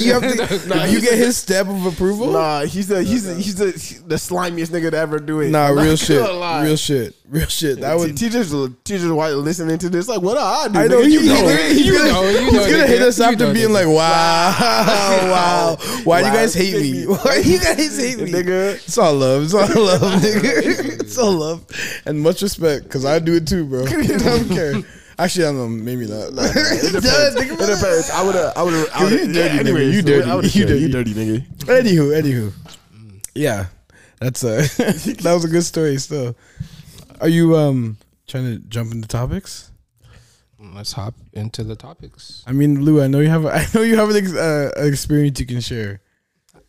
you get his stamp of approval. Nah, he's the slimiest nigga to ever do it. Nah, real shit. Real shit. Real shit. That would teachers white listening to this like, what do I do? I know, he's gonna hit us after being like, wow, why do you guys hate me? Why do you guys hate me, nigga? It's all love, nigga. It's all love and much respect because I do it too, bro. I don't care. Actually, I don't know. Maybe not. Nah, it depends. I would. You dirty nigga. Anywho. Yeah, that was a good story still. Are you trying to jump into topics? Let's hop into the topics. I mean, Lou, I know you have an experience you can share.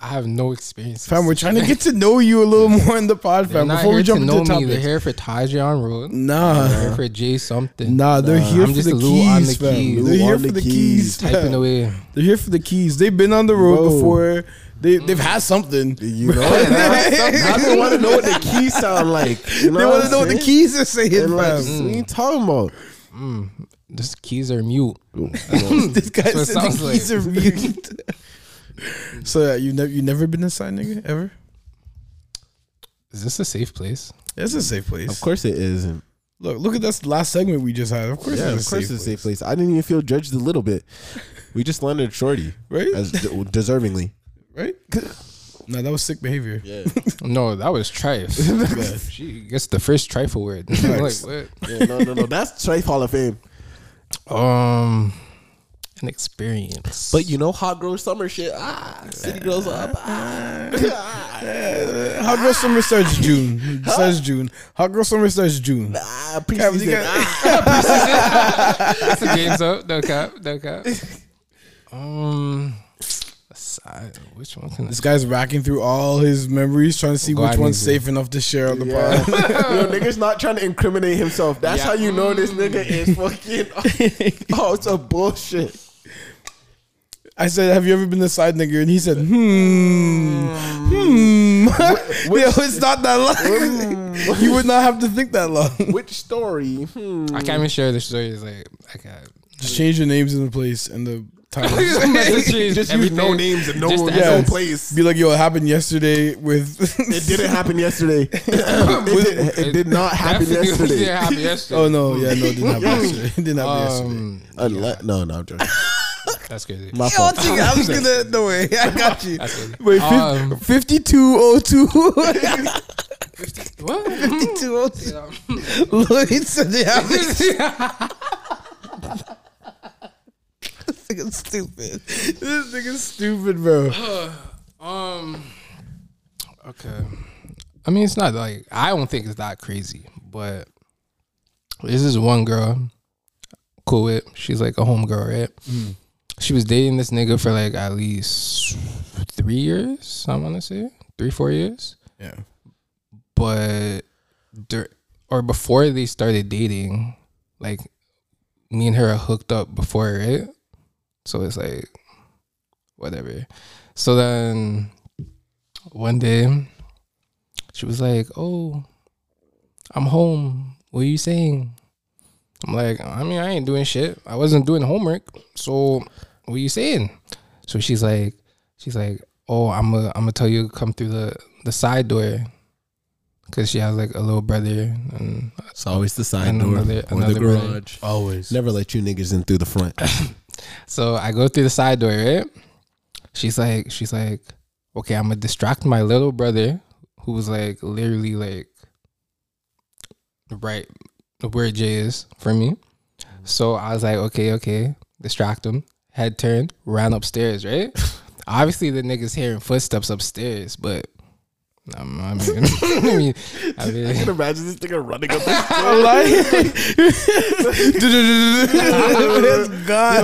I have no experience. Fam, we're trying to get to know you a little more in the pod, fam. Before we jump into the topics. They're here for Tajai on road. Nah. They're here for Jay Something. Nah, they're here for the keys, fam. They're here for the keys, typing away. They're here for the keys. They've been on the road before. They've had something, you know. Now they want to know what the keys sound like. You know, they want to know what the keys are saying. What are you talking about? These keys are mute. This guy said the keys are mute. So you never been inside, nigga, ever? Is this a safe place? It's a safe place. Of course it isn't. Look at this last segment we just had. Of course, yeah, it's a safe place. I didn't even feel judged a little bit. We just landed shorty, right? As deservingly, right? No, that was sick behavior. Yeah. No, that was trife. She gets the first trife award. Like, what? Yeah, no, that's trife Hall of Fame. An experience, but you know, hot girl summer shit. City girls up. Hot girl summer starts June. Starts June. Hot girl summer starts June. Preseason. That's the game's up. No cap. No cap. Which one? Can this guy's racking through all his memories, trying to see which one's safe enough to share on the pod. Yo, nigga's not trying to incriminate himself. That's how you know this nigga is fucking. Oh, it's a bullshit. I said, "Have you ever been a side nigga?" And he said, "Which, yo, it's not that long. You would not have to think that long." Which story? I can't even share the story. It's like I can't. Just change your names in the place and the. Just use no names and no place. Be like, yo, it happened yesterday with. It didn't happen yesterday. It did not happen yesterday. It didn't happen yesterday. Oh, no. Yeah, no, it didn't happen yesterday. It didn't happen yesterday. Yeah. No, I'm joking. That's crazy. My fault. I was going to. No way. I got you. Wait, 5202. What? 5202. Lloyd said they happened. Stupid. This nigga's stupid, bro. Okay. I mean, it's not like I don't think it's that crazy, but this is one girl. Cool with. She's like a homegirl, right? She was dating this nigga for like at least 3 years. I want to say 3-4 years. Yeah. But before they started dating, like me and her are hooked up before, right? So it's like, whatever. So then one day she was like, oh, I'm home. What are you saying? I'm like, I mean, I ain't doing shit. I wasn't doing homework. So what are you saying? So she's like, oh, I'm gonna tell you to come through the side door. Cause she has like a little brother, and it's always the side door or the garage. Always, never let you niggas in through the front. So I go through the side door, right? She's like, okay, I'm gonna distract my little brother, who was like literally like right where Jay is for me. So I was like, okay, distract him. Head turned, ran upstairs, right? Obviously the niggas hearing footsteps upstairs, but. I mean, I can imagine this nigga running up the floor. Like, God.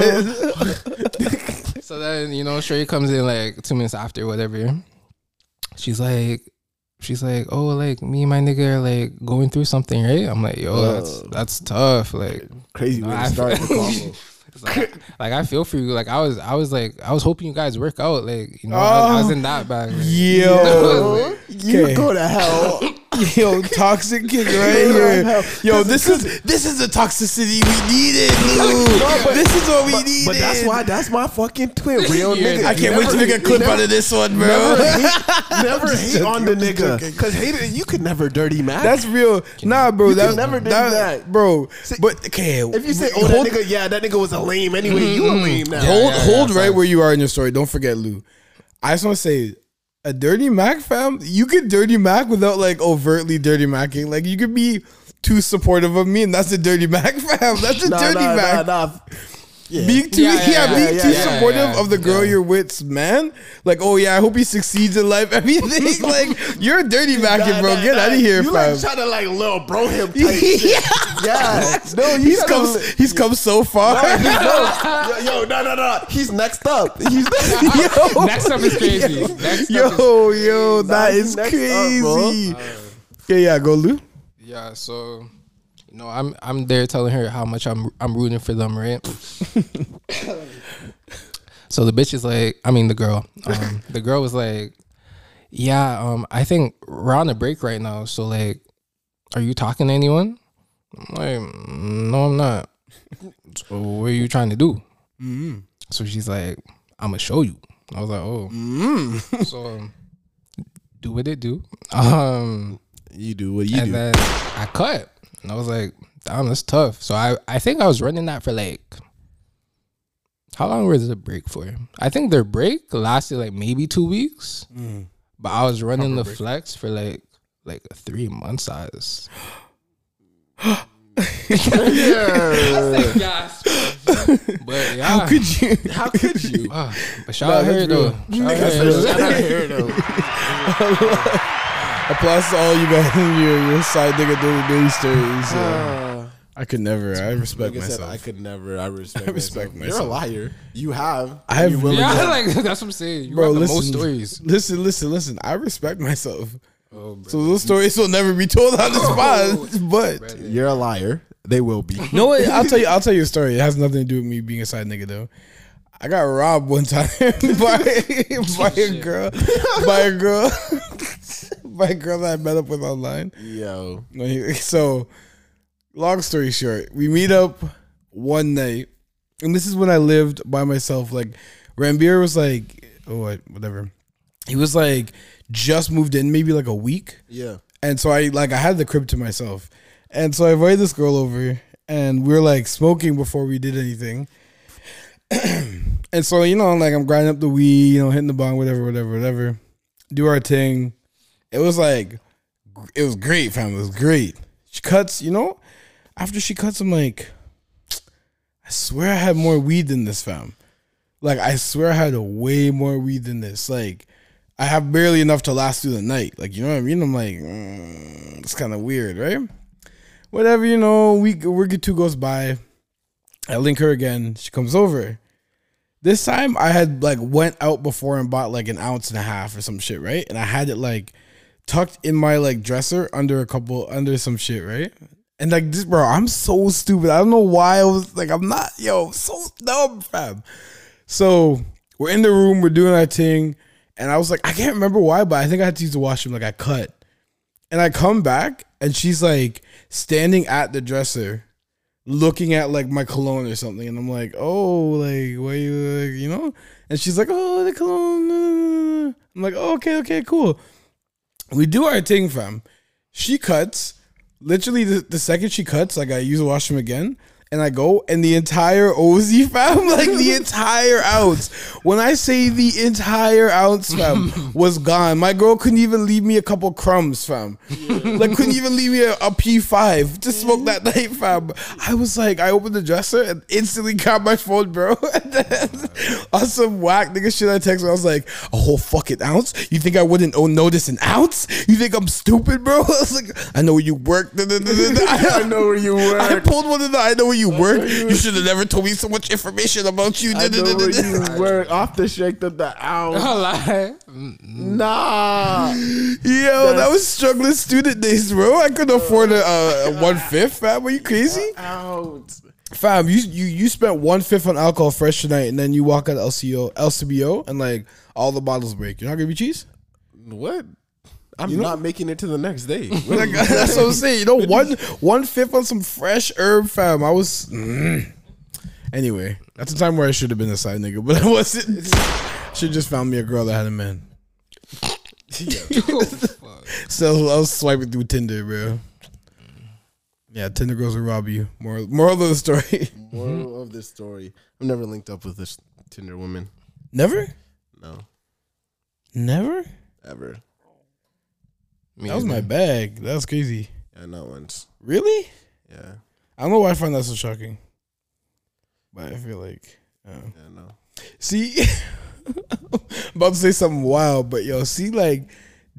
So then, you know, Sherry comes in like 2 minutes after, whatever. She's like, oh, like me and my nigga are like going through something, right? I'm like, yo, that's tough, like crazy way to start the combo. Like I feel for you. Like I was hoping you guys work out. Like, you know, I was in that bag. Like, yo, you go to hell. Yo, toxic kid right here. Yo, this is the toxicity we needed. No, this is what we needed. But that's my fucking twin. Real nigga. I can't wait to make a clip out of this one, bro. Never hate on the nigga, cause hate you could never dirty Mac. That's real. Nah, bro. That never did that, bro. But okay, if you say, oh, that nigga, yeah, that nigga was a lame anyway. You a lame now. Hold right where you are in your story. Don't forget, Lou. I just want to say. A dirty Mac, fam, you could dirty Mac without like overtly dirty Macking. Like you could be too supportive of me, and that's a dirty Mac, fam. That's a dirty Mac. Nah. Being too supportive of the girl you're with's man. Like, oh yeah, I hope he succeeds in life. Everything. Like, you're a dirty backing, bro. Get out of here, fam. You like trying to like little bro him type shit. Yeah. No, he's come so far. No. He's next up. Next up is crazy. Yo, that is crazy. Okay, yeah, go Lou. Yeah, so no, I'm there telling her how much I'm rooting for them, right? So the bitch is like, I mean the girl was like, yeah, I think we're on a break right now, so like, are you talking to anyone? I'm like, no, I'm not. So what are you trying to do? Mm-hmm. So she's like, I'm gonna show you. I was like, oh. Mm-hmm. So do what it do. You do what you do. And then I cut. And I was like, damn, that's tough. So I think I was running that for like, how long was the break for? I think their break lasted like maybe 2 weeks. Mm. But I was running the flex for like 3 months size. Yeah. But yeah. How could you? Wow. But shout out her though. Applause to all you guys in your side nigga daily stories. I could never. I respect myself. I could never. I respect myself. You're a liar. You have. I have. That's what I'm saying. You bro, listen, the most stories. Listen. I respect myself. Oh, so those stories will never be told on the spot. But brother, you're a liar. They will be. No, I'll tell you a story. It has nothing to do with me being a side nigga though. I got robbed one time by a girl. My girl that I met up with online. Yo. So, long story short, we meet up one night, and this is when I lived by myself. Like, Rambier was like, oh, whatever. He was like, just moved in maybe like a week. Yeah. And so I had the crib to myself. And so I invited this girl over, and we were like smoking before we did anything. And so, you know, like I'm grinding up the weed, you know, hitting the bong, whatever. Do our thing. It was great, fam. It was great. She cuts, you know. After she cuts, I'm like, I swear I had more weed than this, fam. Like, I swear I had way more weed than this. Like, I have barely enough to last through the night. Like, you know what I mean? I'm like, it's kind of weird, right? Whatever, you know. Week two goes by. I link her again. She comes over. This time, I had like went out before and bought like an ounce and a half or some shit, right? And I had it like tucked in my like dresser under some shit, right? And like this, bro, I'm so stupid. I don't know why I was like, I'm not, yo, so dumb, fam. So we're in the room, we're doing our thing, and I was like, I can't remember why, but I think I had to use the washroom. Like I cut, and I come back, and she's like standing at the dresser, looking at like my cologne or something, and I'm like, oh, like what you, like, you know? And she's like, oh, the cologne. I'm like, oh, okay, cool. We do our thing, fam. She cuts. Literally, the second she cuts, like I use the washroom again, and I go, and the entire Oz, fam, like the entire ounce. When I say the entire ounce, fam, was gone. My girl couldn't even leave me a couple crumbs, fam. Yeah. Like couldn't even leave me a P5 to smoke that night, fam. I was like, I opened the dresser and instantly got my phone, bro. And then on some whack nigga shit, I texted her. I was like, a whole fucking ounce? You think I wouldn't notice an ounce? You think I'm stupid, bro? I was like, I know where you work. I know where you work. I pulled one of the, I know where you work. You should have never told me so much information about you. I know where you work. Off the shake of the ounce. Nah. Yo, that was struggling student days, bro. I couldn't afford a 1/5, fam. Are you crazy? Ounce. Fam, you spent 1/5 on alcohol fresh tonight, and then you walk out LCBO, and like all the bottles break. You're not gonna be cheese? What? I'm not making it to the next day. Like, that's what I'm saying. You know, 1/5 on some fresh herb, fam. I was. Anyway, that's the time where I should have been a side nigga, but I wasn't. Should just found me a girl that had a man. So I was swiping through Tinder, bro. Yeah, Tinder girls will rob you. Moral of the story. Moral of the story. I've never linked up with this Tinder woman. Never? No. Never? Ever. Me that was my bag. That was crazy. Yeah, not once. Really? Yeah. I don't know why I find that so shocking. But I feel like yeah, no. See, I'm about to say something wild, but yo, see, like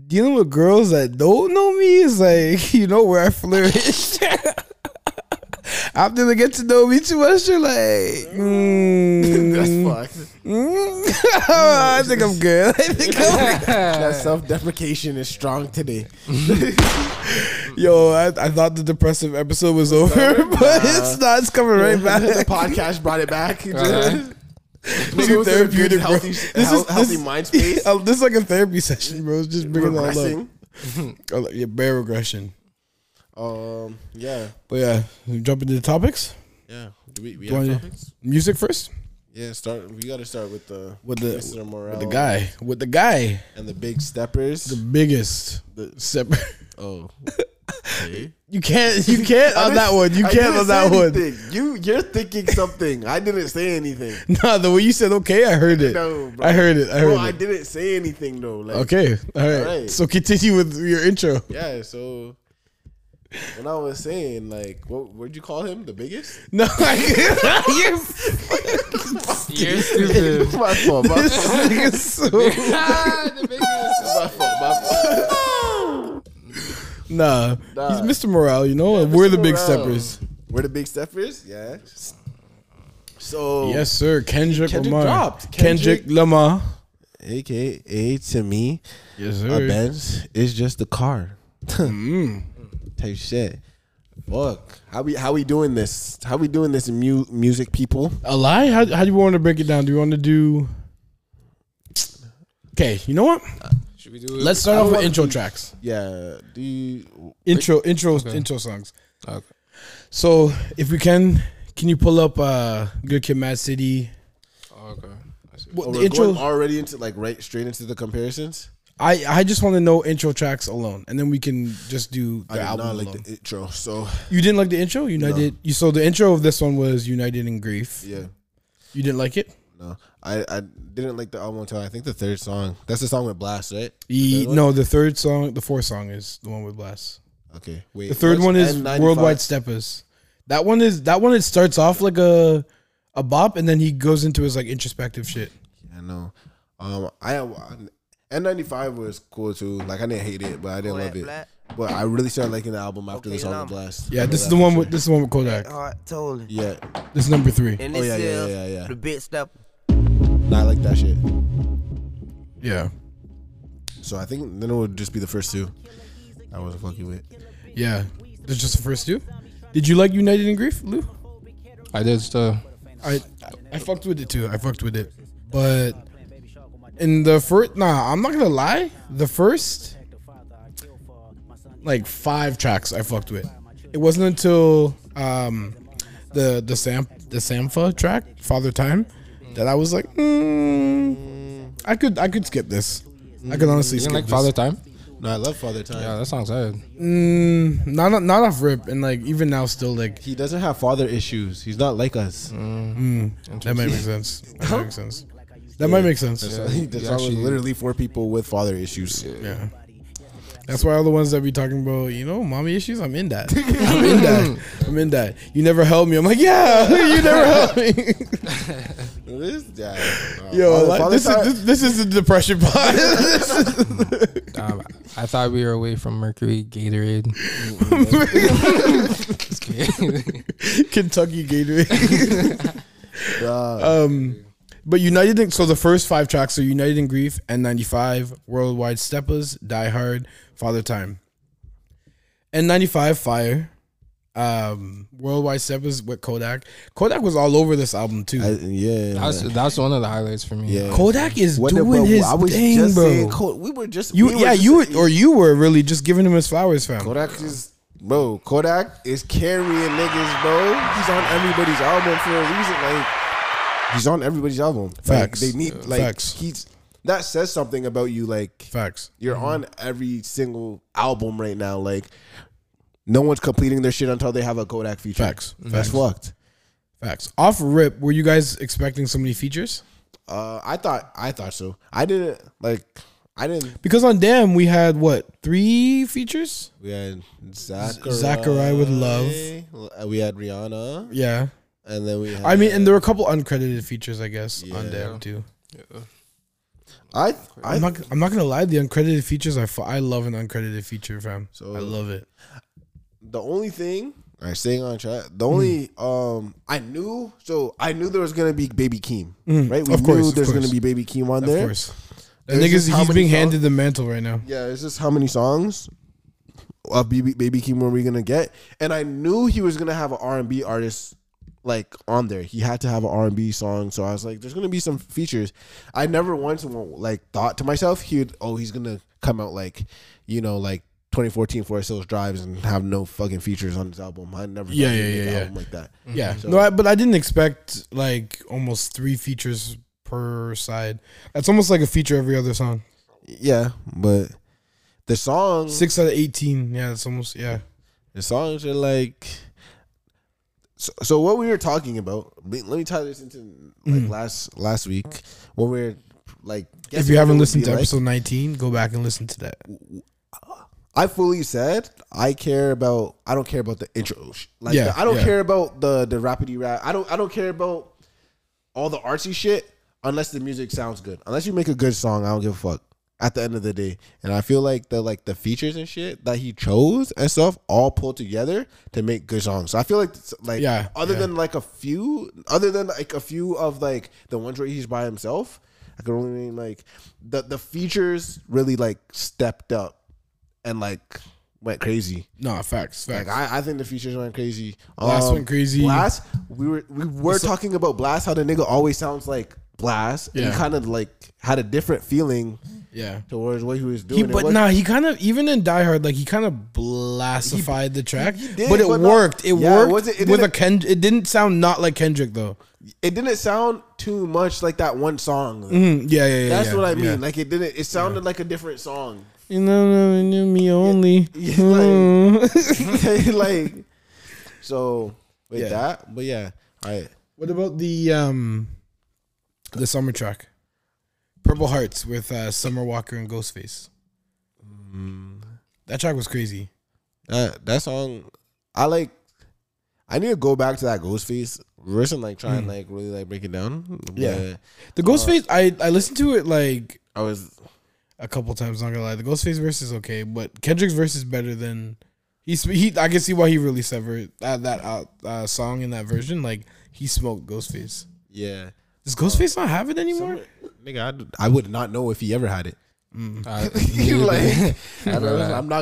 dealing with girls that don't know me is like, you know where I flourish. After they get to know me too much, you're like, that's fucked. I think I'm good. That self-deprecation is strong today. Yo, I thought the depressive episode was over, but it's not. It's coming right back. The podcast brought it back. Maybe therapeutic, healthy, healthy mind space. This is like a therapy session, bro. It's just bringing that up. Yeah, bare regression. Yeah. But yeah, we jump into the topics. Yeah. Do we have topics? Music first? Yeah, we gotta start with Mr. Morale. With the guy. With the guy. And the big steppers. The biggest stepper. Oh. Okay. You can't on that one. You can't on that one. You're thinking something. I didn't say anything. No, the way you said okay, I heard it. No, bro. I heard it. I didn't say anything though. Like, okay. All right. So continue with your intro. Yeah, so when I was saying, like, what'd you call him? The biggest? No, you're stupid. My fault. My fault. The biggest. My fault. My fault. Nah. He's Mr. Morale, you know? Yeah, we're the big steppers. We're the big steppers? Yeah. So. Yes, sir. Kendrick Lamar. Dropped. Kendrick Lamar. AKA to me. Yes, sir. A Benz is just a car. Type shit. Fuck. How we doing this? How we doing this in music, people? A lie? How do you want to break it down? Do you want to do? Okay, you know what? Should we do? Let's start off with intro tracks. Yeah. Intro songs. Okay. So if we can you pull up Good Kid, M.A.D. City? Oh, okay. I see. Well, the intro already into like straight into the comparisons. I just want to know intro tracks alone, and then we can just do the album alone. I did not like the intro, so... You didn't like the intro? United... No. So the intro of this one was United in Grief. Yeah. You didn't like it? No. I didn't like the album until I think the third song. That's the song with Blast, right? The third song... The fourth song is the one with Blast. Okay, wait. The third one is N95. Worldwide Steppers. That one, it starts off like a bop, and then he goes into his, like, introspective shit. Yeah, I know. N95 was cool too. Like, I didn't hate it, but I didn't love it. Black. But I really started liking the album after the song Blast. Yeah, this is the one with Kodak. Totally. Yeah. This is number 3. And yeah. The big step. Nah, I like that shit. Yeah. So I think then it would just be the first two. I wasn't fucking with. Yeah. There's just the first two? Did you like United in Grief, Lou? I did stuff. I fucked with it too. I fucked with it. But in the first, I'm not gonna lie, the first like 5 tracks I fucked with. It wasn't until the Sampha track, Father Time, that I was like, I could skip this. I could honestly skip this. Father Time? No, I love Father Time. Yeah, that sounds sad. Not off rip, and like even now, still like he doesn't have father issues. He's not like us. That might make sense. That makes sense. That might make sense. There's actually literally 4 people with father issues. Yeah. That's why all the ones that be talking about, you know, mommy issues, I'm in that. I'm in that. I'm in that. You never helped me. I'm like, yeah, you never helped me. This guy. Yo, like, this is the depression part. I thought we were away from Mercury Gatorade. Just kidding. Kentucky Gatorade. But so the first 5 tracks are United in Grief, N95, Worldwide Steppers, Die Hard, Father Time. N95, Fire. Worldwide Steppers with Kodak. Kodak was all over this album, too. That's one of the highlights for me. Yeah. Kodak is doing his thing, bro. You were really just giving him his flowers, fam. Kodak is carrying niggas, bro. He's on everybody's album for a reason, like. He's on everybody's album. Facts. Like, they need facts. That says something about you. Like facts. You're on every single album right now. Like no one's completing their shit until they have a Kodak feature. Facts. That's fucked. Facts. Off rip. Were you guys expecting so many features? I thought so. I didn't because on Damn we had what 3 features? We had Zachariah with Love. We had Rihanna. Yeah. And then we had, I mean, and there were a couple uncredited features, I guess, on there too. Yeah. I'm not gonna lie, the uncredited features, I love an uncredited feature, fam. So I love it. The only thing, all right, staying on track. The only I knew there was gonna be Baby Keem, right? We knew there's gonna be Baby Keem on there. Of course. And niggas, he's being handed the mantle right now. Yeah, it's just how many songs of Baby Keem were we gonna get? And I knew he was gonna have an R&B artist like on there. He had to have an R&B song. So I was like, there's gonna be some features. I never once like thought to myself, he's gonna come out like, you know, like 2014 for Sales Drives and have no fucking features on his album. I never thought he'd make an album like that. Yeah. So, no, but I didn't expect like almost 3 features per side. That's almost like a feature every other song. Yeah, but the songs 6 out of 18. Yeah, it's almost the songs are like. So what we were talking about, let me tie this into like last week when we were like, if you haven't listened to episode 19, go back and listen to that. I fully said I don't care about the intro. Like I don't care about the rapidy rap. I don't care about all the artsy shit unless the music sounds good. Unless you make a good song, I don't give a fuck at the end of the day. And I feel like the features and shit that he chose and stuff all pulled together to make good songs. So I feel like other than a few of like the ones where he's by himself, I can only mean like the features really like stepped up and like went crazy. No, facts. Like I think the features went crazy. Blast went crazy. Blast, we were talking about Blast, how the nigga always sounds like Blast, and he kind of like had a different feeling towards what he was doing. He kind of, even in Die Hard, like he kind of blastified the track, but it worked. It didn't sound not like Kendrick though. It didn't sound too much like that one song. That's what I mean. Like it didn't. It sounded like a different song. You know, me only. Like so with that, but yeah. All right. What about the summer track, Purple Hearts with Summer Walker and Ghostface? That track was crazy. That song, I need to go back to that Ghostface verse and like try and like really like break it down. Yeah, the Ghostface, I listened to it like I was a couple times. Not gonna lie, the Ghostface verse is okay, but Kendrick's verse is better than he. I can see why he really severed that song in that version. Like he smoked Ghostface. Yeah. Does Ghostface not have it anymore? Nigga, I would not know if he ever had it. I'm not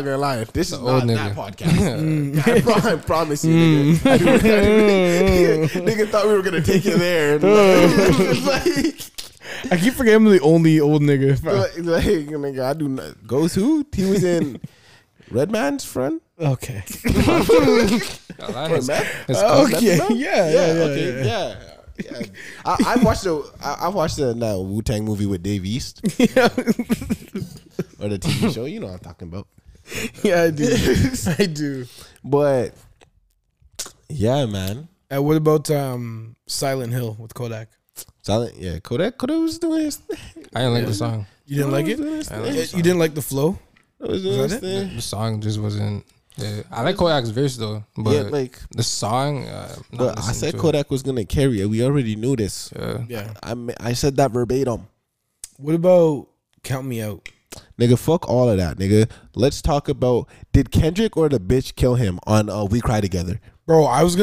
gonna lie. If this is not that podcast, I promise you, nigga. Nigga thought we were gonna take it there. I keep forgetting I'm the only old nigga. Nigga, I do not. Ghost who? He was in Redman's friend. Okay. Yeah. Yeah. I watched the Wu-Tang movie with Dave East, or the TV show. You know what I'm talking about. Yeah, I do. I do. But yeah, man. And what about Silent Hill with Kodak? Kodak was doing his thing. I didn't like the song. You didn't like it? You didn't like the flow? The song just wasn't. Yeah, I like Kodak's verse though, but like the song. But I said Kodak was gonna carry it. We already knew this. Yeah. I said that verbatim. What about Count Me Out? Nigga, fuck all of that, nigga. Let's talk about, did Kendrick or the bitch kill him on We Cry Together? Bro, I want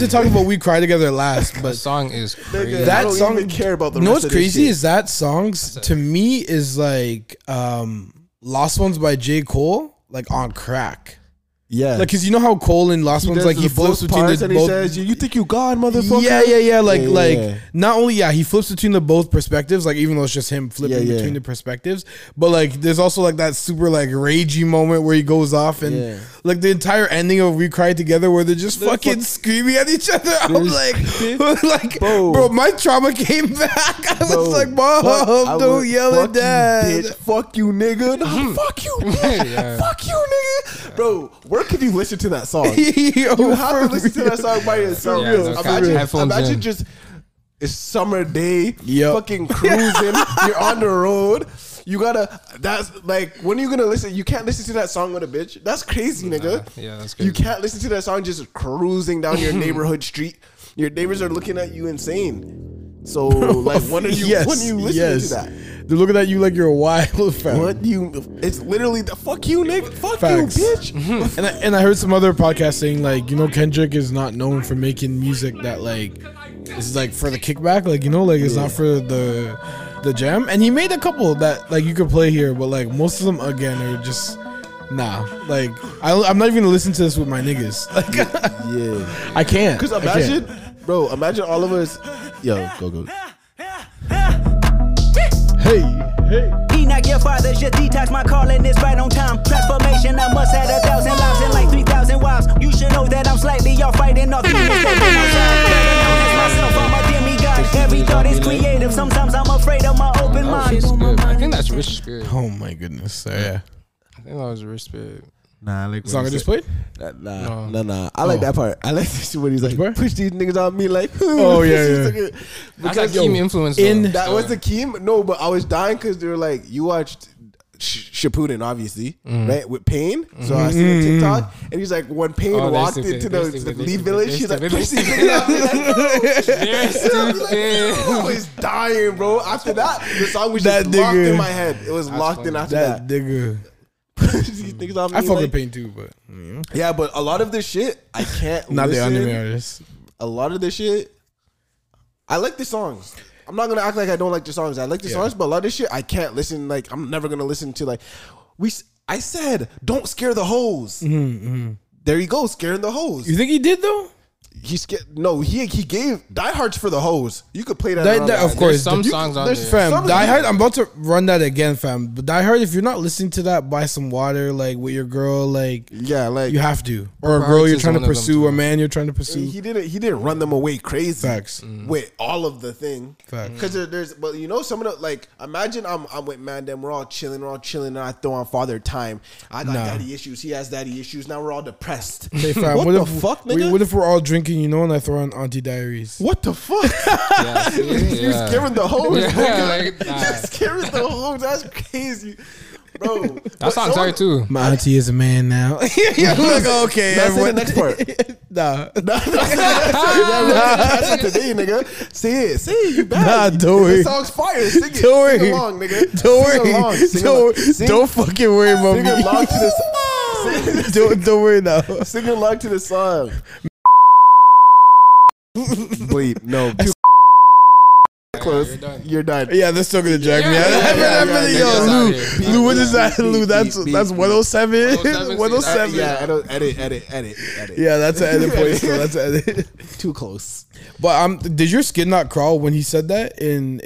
to talk about We Cry Together last, but that song is crazy. Nigga, I don't even care about the rest. What's crazy is that songs to me is like Lost Ones by J. Cole. Like on crack. Yeah. Like, cause you know how Cole and Lost Ones, like he flips between the both. Says, you think you God, motherfucker? Yeah. Like not only, he flips between the both perspectives, like even though it's just him flipping between the perspectives, but like there's also like that super like ragey moment where he goes off and like the entire ending of We Cry Together where they're just fucking screaming at each other. I was like, bro, my trauma came back. I was like, mom, don't yell at dad. Fuck you, nigga. Fuck you, bitch. Fuck you, nigga. Bro, where can you listen to that song? You have to listen to that song by yourself. Imagine just, it's summer day, fucking cruising. You're on the road. You gotta, that's like, when are you gonna listen? You can't listen to that song with a bitch. That's crazy, nigga. Yeah, that's crazy. You can't listen to that song just cruising down your neighborhood street. Your neighbors are looking at you insane. So, like, when are you, when are you listening to that? They're looking at you like you're a wild fan. What you, it's literally the fuck you, nigga. Fuck Facts. You, bitch. Mm-hmm. And I heard some other podcast saying, like, you know, Kendrick is not known for making music that, like, is like for the kickback. Like, you know, like, it's not for the jam, and he made a couple that like you could play here, but like most of them again are just nah. Like I'm not even gonna listen to this with my niggas. Like, yeah, I can't. Cause imagine, bro, imagine all of us. Yo, go. Hey. He not your father, just detox. My calling is right on time. Transformation, I must have 1,000 lives and like 3,000 wives. You should know that I'm slightly off fighting off. Every thought is creative. Sometimes I'm afraid of my open mind. I think that's Rich Spirit. Oh my goodness. Yeah. I think that was Rich Spirit. Nah, I like the song I just played? Nah. I like that part. I like this shit when he's like, push these niggas on me like, oh yeah. That's like Keem influence. That was the Keem? No, but I was dying because they were like, you watched Shippuden, obviously, right? With Payne. So I seen a TikTok, and he's like, when Payne walked into the Lee Village, she's like, push these niggas on me like, I was dying, bro. After that, the song was just locked in my head. It was locked in after that. I fuck with Payne too, but yeah, but a lot of this shit I can't. Not the anime artists. A lot of this shit, I like the songs. I'm not gonna act like I don't like the songs. I like the songs, but a lot of this shit I can't listen. Like I'm never gonna listen to like I said, don't scare the hoes. There you go, scaring the hoes. You think he did though? He scared. No, he gave Die Hard's for the hoes. You could play that. Of course, there's some songs on there. Fam, Die Hard. I'm about to run that again, fam. But Die Hard, if you're not listening to that, buy some water, like with your girl, like like you have to, or a girl you're trying to pursue, a man you're trying to pursue. He didn't run them away crazy. Facts. With all of the thing. Facts. Because there's, but you know, some of the like, imagine I'm with Mandem, we're all chilling, and I throw on Father Time. I got daddy issues. He has daddy issues. Now we're all depressed. Hey, fam, what the fuck, nigga? What if we're all drinking? You know, and I throw on Auntie Diaries. What the fuck? You're scaring the hoes. You're scaring the hoes. That's crazy, bro. That sounds hard too. My auntie is a man now. Like, okay, that's the next part. That's today, nigga. Say it. You bad. Nah, don't worry. This song's fire. Sing it. Sing along, nigga. Don't fucking worry about me. Sing along to this. Don't worry now. Sing along to the song. Bleep. No. Close. You're done. Yeah, they're still gonna drag me. Lou, what is that? Lou, that's 107. 107. Yeah, I don't edit. Yeah, that's an edit point. So that's an edit. Too close. But did your skin not crawl when he said that in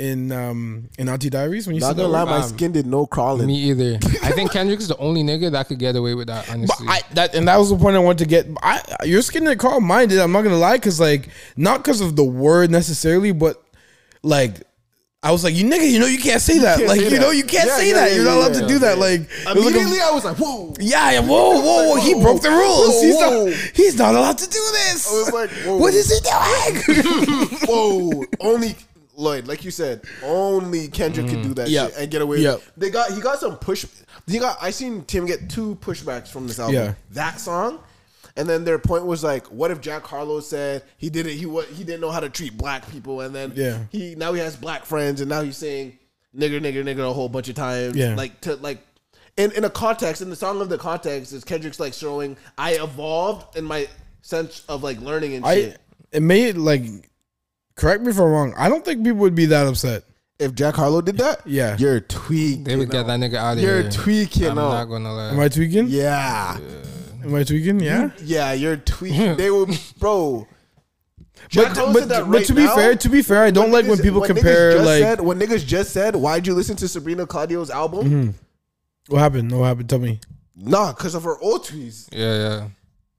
Auntie Diaries? When you said that, my skin did no crawling. Me either. I think Kendrick's the only nigga that could get away with that. Honestly, but that was the point I wanted to get. Your skin didn't crawl. Mine did. I'm not gonna lie, because like not because of the word necessarily, but like I was like, you nigga, you know you can't say that. Like you know you can't say that. You're not allowed to do that. Like immediately I was like, whoa. Yeah, whoa. He broke the rules. He's not allowed to do this. I was like, whoa. What is he doing? Whoa. Only Lloyd, like you said, only Kendrick could do that shit and get away with it. He got some push. I seen Tim get 2 pushbacks from this album. Yeah. That song. And then their point was like, what if Jack Harlow said he did it? He didn't know how to treat black people, and then he has black friends, and now he's saying nigger a whole bunch of times. Yeah. Like to like in a context, in the song of the context is Kendrick's like showing I evolved in my sense of like learning and shit. It made like, correct me if I'm wrong, I don't think people would be that upset if Jack Harlow did that. Yeah, you're tweaking. They would get that nigga out of here. You're tweaking. I'm not gonna lie. Am I tweaking? Yeah. Am I tweaking? Yeah. Yeah, you're tweaking. They were, bro. But to be fair, I don't like when people compare. Like when niggas just said, "Why'd you listen to Sabrina Claudio's album?" What happened? Tell me. Nah, because of her old tweets. Yeah.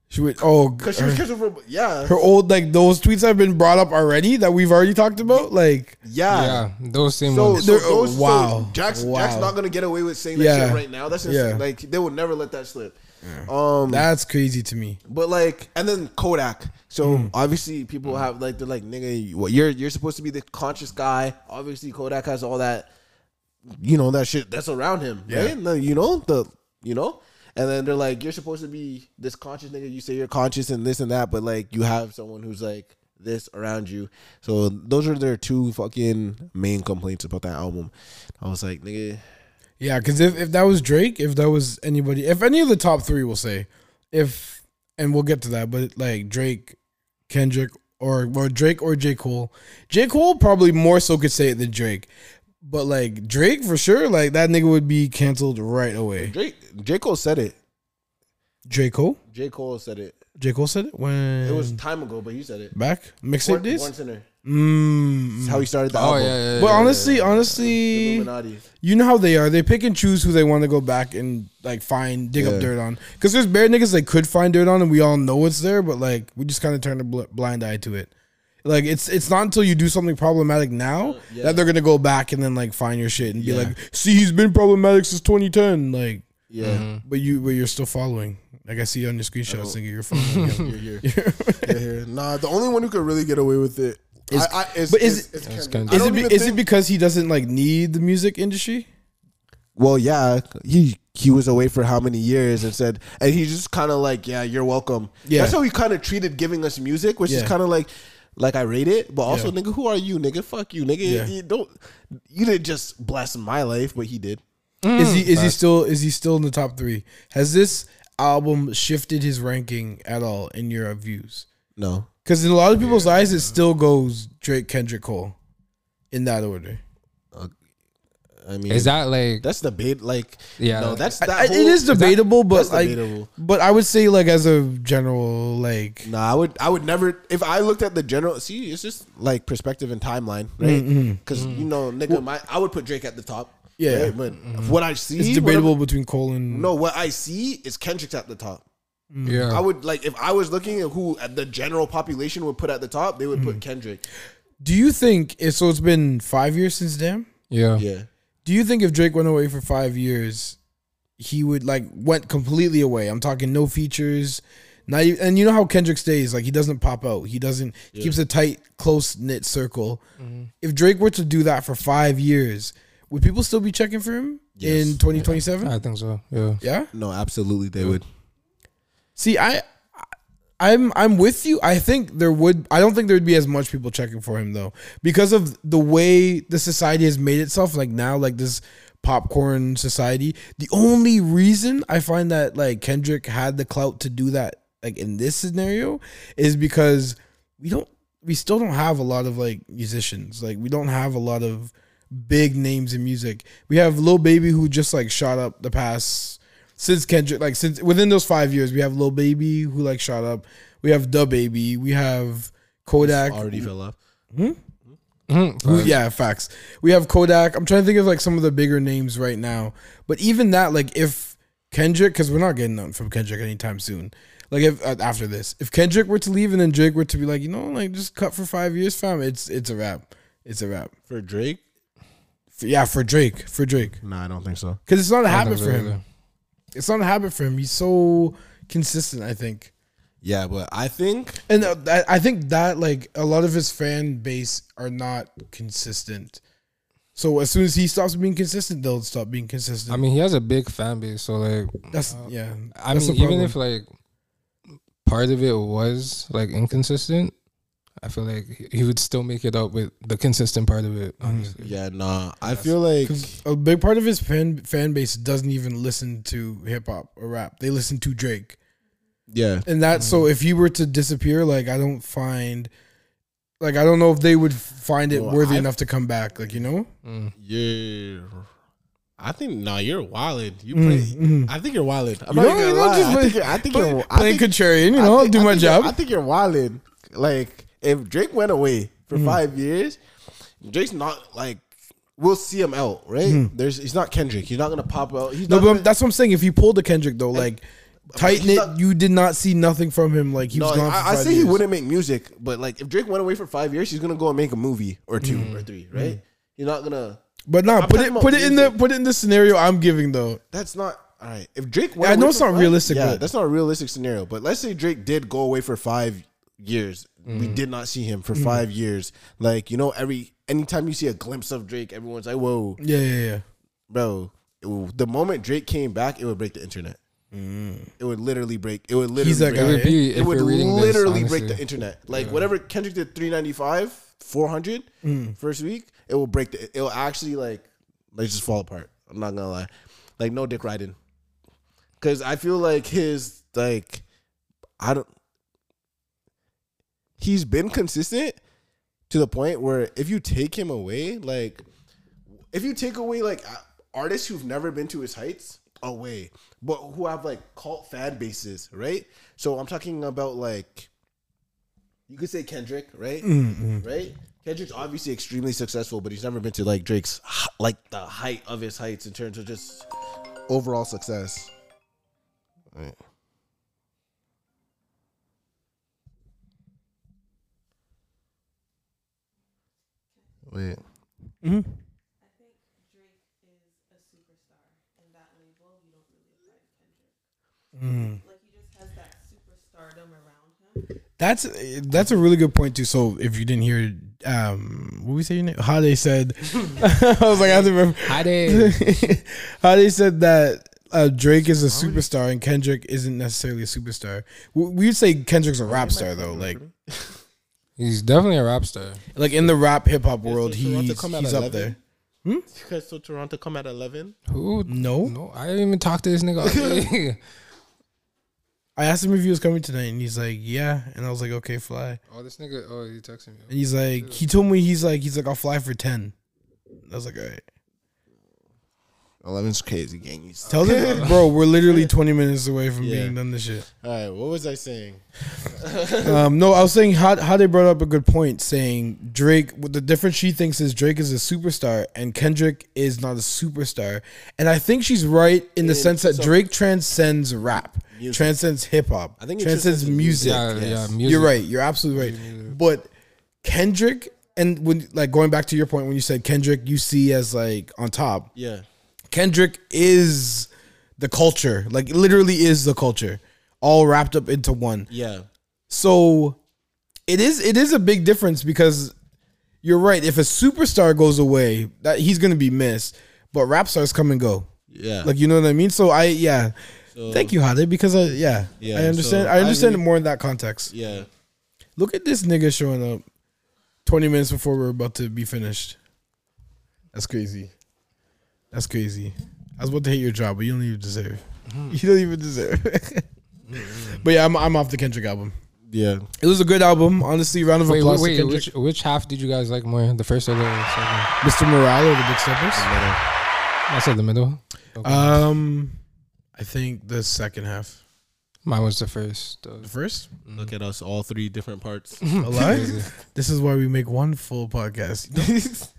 She went. Oh, because she was because of her. Yeah. Her old those tweets have been brought up already that we've already talked about. Like yeah, those same ones. So Jack's not gonna get away with saying that shit right now. That's insane. Like they will never let that slip. Yeah. That's crazy to me. But like, and then Kodak. So obviously people have like, they're like, nigga, you're supposed to be the conscious guy. Obviously Kodak has all that. you know, that shit that's around him, right? Yeah. You know, and then they're like, you're supposed to be this conscious nigga. You say you're conscious and this and that, but like you have someone who's like this around you. So those are their two fucking main complaints about that album. I was like, nigga. Yeah, because if that was Drake, if that was anybody, if any of the top three, we'll say, if, and we'll get to that, but like Drake, Kendrick, or Drake or J. Cole. J. Cole probably more so could say it than Drake. But like Drake for sure, like that nigga would be canceled right away. J. Cole said it. J. Cole? J. Cole said it. J. Cole said it when? It was time ago, but he said it. Back? Mixtape days? Born Sinner. That's how he started the album. Yeah, but honestly, you know how they are. They pick and choose who they want to go back and like find, dig up dirt on. Because there's bare niggas they could find dirt on, and we all know it's there. But like, we just kind of turn a blind eye to it. Like it's not until you do something problematic now that they're gonna go back and then like find your shit and be like, see, he's been problematic since 2010. Like, but you're still following. Like I see you on your screenshots, thinking you're following. You're here. Nah, the only one who could really get away with it. Is it because he doesn't like need the music industry? Well, yeah, he was away for how many years and said, and he just kind of like, yeah, you're welcome. Yeah, that's how he kind of treated giving us music, which is kind of like I rate it, but also nigga, who are you, nigga? Fuck you, nigga. Yeah. You didn't just bless my life, but he did. Is he still in the top three? Has this album shifted his ranking at all in your views? No. Because in a lot of people's eyes, it still goes Drake, Kendrick, Cole, in that order. I mean, is that like that's debate? Like, no, it is debatable. But I would say like as a general, like, nah, I would never. If I looked at the general, see, it's just like perspective and timeline, right? Because you know, nigga, I would put Drake at the top. Yeah, right? But what I see, it's debatable between Cole and what I see is Kendrick's at the top. Yeah, I would like if I was looking at who the general population would put at the top, they would put Kendrick. Do you think so? It's been 5 years since then. Yeah. Do you think if Drake went away for 5 years, he would like went completely away? I'm talking no features, not even, and you know how Kendrick stays, like he doesn't pop out. He doesn't keeps a tight, close knit circle. If Drake were to do that for 5 years, would people still be checking for him in 2027? I think so. Yeah. No, absolutely, they would. See, I'm with you. I don't think there would be as much people checking for him though, because of the way the society has made itself. Like now, like this popcorn society. The only reason I find that like Kendrick had the clout to do that, like in this scenario, is because we still don't have a lot of like musicians. Like we don't have a lot of big names in music. We have Lil Baby who just like shot up the past. Since Kendrick, like since within those 5 years, we have Lil Baby who like shot up. We have Da Baby. We have Kodak. Already fell off. Yeah, facts. We have Kodak. I'm trying to think of like some of the bigger names right now. But even that, like if Kendrick, because we're not getting nothing from Kendrick anytime soon. Like if after this, if Kendrick were to leave and then Drake were to be like, you know, like just cut for 5 years, fam. It's a wrap. It's a wrap for Drake. For Drake. No, I don't think so. Because it's not a habit for him. Either. It's not a habit for him. He's so consistent, I think. Yeah, but I think... And I think that, like, a lot of his fan base are not consistent. So as soon as he stops being consistent, they'll stop being consistent. I mean, he has a big fan base, so, like... I mean, even if, like, part of it was, like, inconsistent, I feel like he would still make it up with the consistent part of it. Honestly. Yeah, nah. I feel like a big part of his fan base doesn't even listen to hip hop or rap. They listen to Drake. Yeah, and that's so. If he were to disappear, like I don't know if they would find it worthy enough to come back. Like you know. Yeah. I think you're wildin'. I think you're wildin'. I think you're playing contrarian. You know, I'll do my job. I think you're wildin'. Like. If Drake went away for 5 years, Drake's not like we'll see him out, right? He's not Kendrick. He's not gonna pop out. But that's what I'm saying. If you pulled a Kendrick though, like tighten it, you did not see nothing from him. Like he was gone. I say he wouldn't make music, but like if Drake went away for 5 years, he's gonna go and make a movie or two or three, right? You're not gonna. But no, put it in the scenario I'm giving though. That's not. All right. If Drake went, I know it's not realistic. Yeah, that's not a realistic scenario. But let's say Drake did go away for 5 years. We did not see him for 5 years. Like, you know, anytime you see a glimpse of Drake, everyone's like, whoa. Yeah. bro, the moment Drake came back, it would break the internet. It would literally break. It would literally break. It would literally break the internet. Like whatever Kendrick did, 395, 400 first week, it will break the. It will actually like just fall apart. I'm not gonna lie, like no dick riding, because I feel like his like I don't. He's been consistent to the point where if you take him away, like if you take away like artists who've never been to his heights. Away, but who have like cult fan bases, right? So I'm talking about like you could say Kendrick, right? Right? Kendrick's obviously extremely successful, but he's never been to like Drake's like the height of his heights in terms of just overall success. Right. Wait. Mm-hmm. Like he just has that superstardom around him. That's a really good point too. So if you didn't hear, what we say your name? Hade said, I was like, I have to remember. Hade said that Drake is a superstar and Kendrick isn't necessarily a superstar. We'd say Kendrick's a rap star though. Like he's definitely a rap star. Like in the rap hip hop world, he's up there. You guys saw Toronto come at 11? Who? No, I didn't even talk to this nigga. I asked him if he was coming tonight, and he's like, "Yeah." And I was like, "Okay, fly." Oh, this nigga! Oh, he texted me. And he's like, he told me he's like, "I'll fly for 10." I was like, "All right." 11's crazy, gang. Tell them, bro, we're literally 20 minutes away from being done this shit. All right, what was I saying? No, I was saying how they brought up a good point, saying Drake. What the difference she thinks is Drake is a superstar and Kendrick is not a superstar, and I think she's right in the sense that Drake transcends rap, transcends hip hop, I think transcends music. Music. You're right. You're absolutely right. Music. But Kendrick, and when like going back to your point when you said Kendrick, you see as like on top. Yeah. Kendrick is the culture. Like, literally is the culture. All wrapped up into one. Yeah. So, it is a big difference because you're right. If a superstar goes away, that he's going to be missed. But rap stars come and go. Yeah. Like, you know what I mean? So, thank you, Hade, because, I understand. So I understand it more in that context. Yeah. Look at this nigga showing up 20 minutes before we're about to be finished. That's crazy. That's crazy. I was about to hate your job, but you don't even deserve. You don't even deserve. But yeah, I'm off the Kendrick album. Yeah, it was a good album, honestly. Round of applause. Wait, which half did you guys like more? The first or the second? Mr. Morale or the Big Steppers? I said the middle. Okay. I think the second half. Mine was the first. The first? Look at us, all three different parts. Alive. This is why we make one full podcast.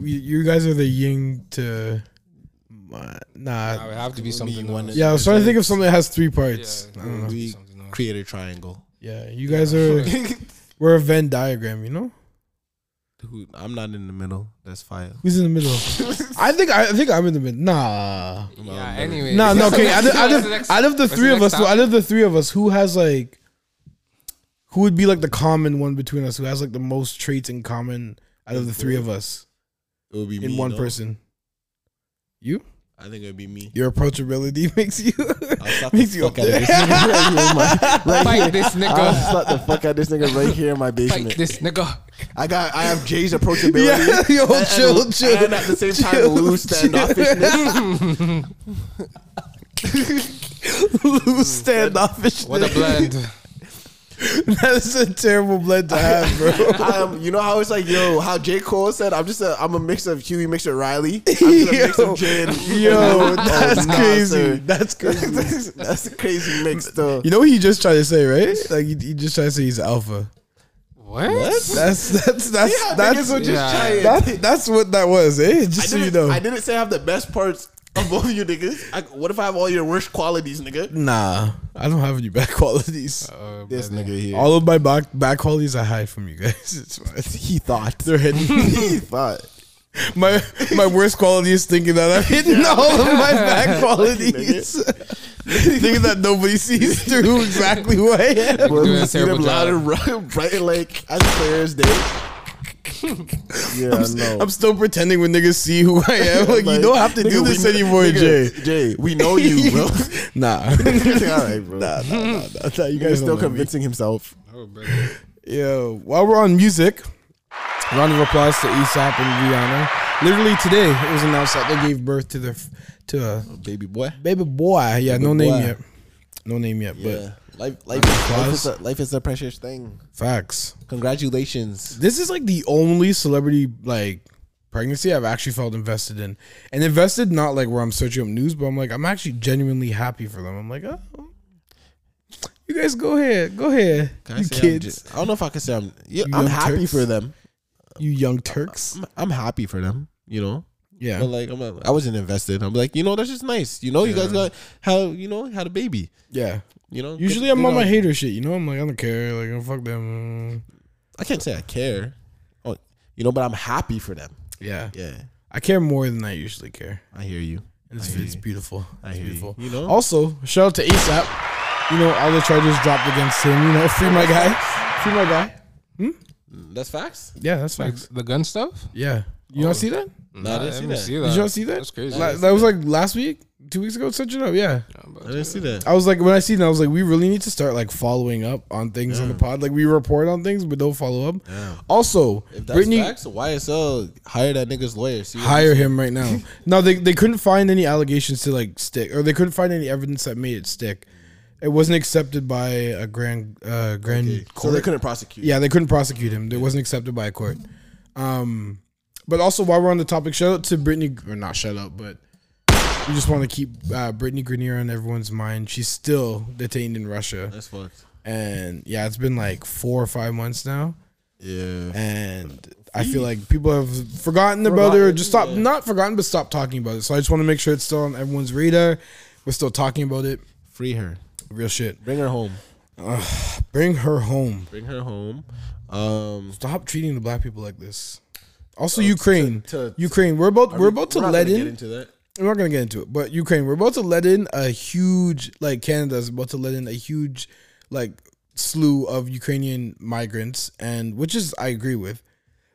You guys are the yin to nah. It would have to be something. I was trying to think of something that has three parts. Yeah, I don't know. We create a triangle. Yeah, you guys are. We're a Venn diagram, you know. Dude, I'm not in the middle. That's fire. Who's in the middle? I think I'm in the middle. Nah. Yeah. Anyway. Nah. Okay. Out of the three of us, who has like, who would be like the common one between us? Who has like the most traits in common out of the three of us? It would be in me, one person. You? I think it would be me. Your approachability makes you. Makes you okay. Fight this nigga. I'll slap the fuck out of this nigga right here in my basement. Fight this nigga. I have Jay's approachability. Yeah, yo, and chill. And at the same time, Lou standoffishness. Lou standoffishness. What a blend. That's a terrible blend to have, bro. You know how it's like, yo, how J. Cole said, I'm a mix of Huey, mix of Riley. I'm a mix of Jay. Yo, that's crazy. That's crazy. That's a crazy mix, though. You know what he just tried to say, right? Like he just tried to say he's alpha. What? That's what that was, eh? Just so you know, I didn't say I have the best parts of both of you niggas. What if I have all your worst qualities, nigga? Nah, I don't have any bad qualities. This nigga here. All of my bad qualities I hide from you guys. It's fine. He thought they're hidden. He thought my worst quality is thinking that I'm hidden all of my bad qualities. Thinking that nobody sees through exactly who I am. We're doing a terrible job. Loud and bright like as clear as day. Yeah, I know. I'm still pretending when niggas see who I am. Like, you don't have to do this anymore, nigga, Jay. We know you, bro. Nah. All right, bro. Nah. You guys still convincing himself. Oh, bro. Yeah. While we're on music, round of applause to Aesop and Rihanna. Literally today, it was announced that they gave birth to their a baby boy. Baby boy. Yeah, baby no name yet. Yeah. But life is a precious thing. Facts. Congratulations. This is like the only celebrity like pregnancy I've actually felt invested in, and invested not like where I'm searching up news, but I'm like I'm actually genuinely happy for them. I'm like, oh. You guys go ahead. You kids. I don't know if I can say I'm happy for them. You young Turks. I'm happy for them, you know? Yeah. But like, I wasn't invested. I'm like, you know, that's just nice. You know, you guys had a baby. Yeah. You know? Usually I'm on my hater shit, you know? I'm like, I don't care. Like, oh, fuck them. I can't say I care. Oh, you know, but I'm happy for them. Yeah. Yeah. I care more than I usually care. I hear you. It's beautiful. It's beautiful. You know? Also, shout out to Aesop. You know, all the charges dropped against him. You know, free my guy. Hmm? That's facts? Yeah, that's facts. The gun stuff? Yeah. You don't see that? No, I didn't see that. Did y'all see that? That's crazy. That was like last week, 2 weeks ago, such it up. Yeah. I didn't see that. I was like, when I see that, I was like, we really need to start like following up on things on the pod. Like we report on things, but don't follow up. Yeah. Also, if that's Brittany, facts, YSL hire that nigga's lawyer. Hire him right now. No, they couldn't find any allegations to like stick, or they couldn't find any evidence that made it stick. It wasn't accepted by a grand court. So they couldn't prosecute. Yeah, they couldn't prosecute him. It wasn't accepted by a court. But also, while we're on the topic, shout out to Brittany, or not shout out, but we just want to keep Brittany Grenier on everyone's mind. She's still detained in Russia. That's fucked. And yeah, it's been like 4 or 5 months now. Yeah. And I feel like people have forgotten about her. Just stop, not forgotten, but stop talking about it. So I just want to make sure it's still on everyone's radar. We're still talking about it. Free her. Real shit. Bring her home. Bring her home. Stop treating the black people like this. Also, Ukraine. Ukraine. We're not gonna get into it. But Ukraine, we're about to let in a huge, like Canada's about to let in a huge like slew of Ukrainian migrants, and which is I agree with.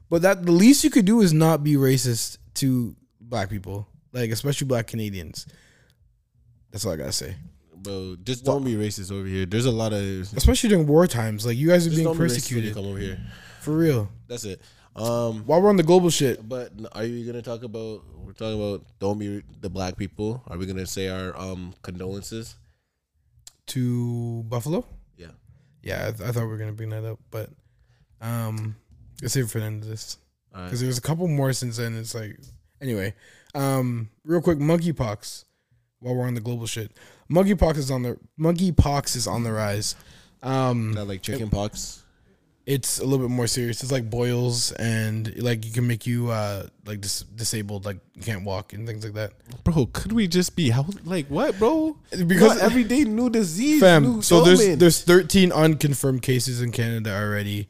But that the least you could do is not be racist to black people. Like especially black Canadians. That's all I gotta say. Bro, just don't be racist over here. There's a lot of, especially during war times. Like you guys are being persecuted. Come over here, for real. That's it. While we're on the global shit, but are you gonna talk about? We're talking about don't be the black people. Are we gonna say our condolences to Buffalo? Yeah, yeah. I thought we were gonna bring that up, but let's save it for the end of this because there's a couple more since then. It's like anyway, real quick, monkeypox. While we're on the global shit, monkeypox is on the rise. Not like chicken pox. It's a little bit more serious. It's like boils and like you can make you like disabled, like you can't walk and things like that. Bro, could we just be like what, bro? Because everyday new disease, fam. New so illness. there's 13 unconfirmed cases in Canada already.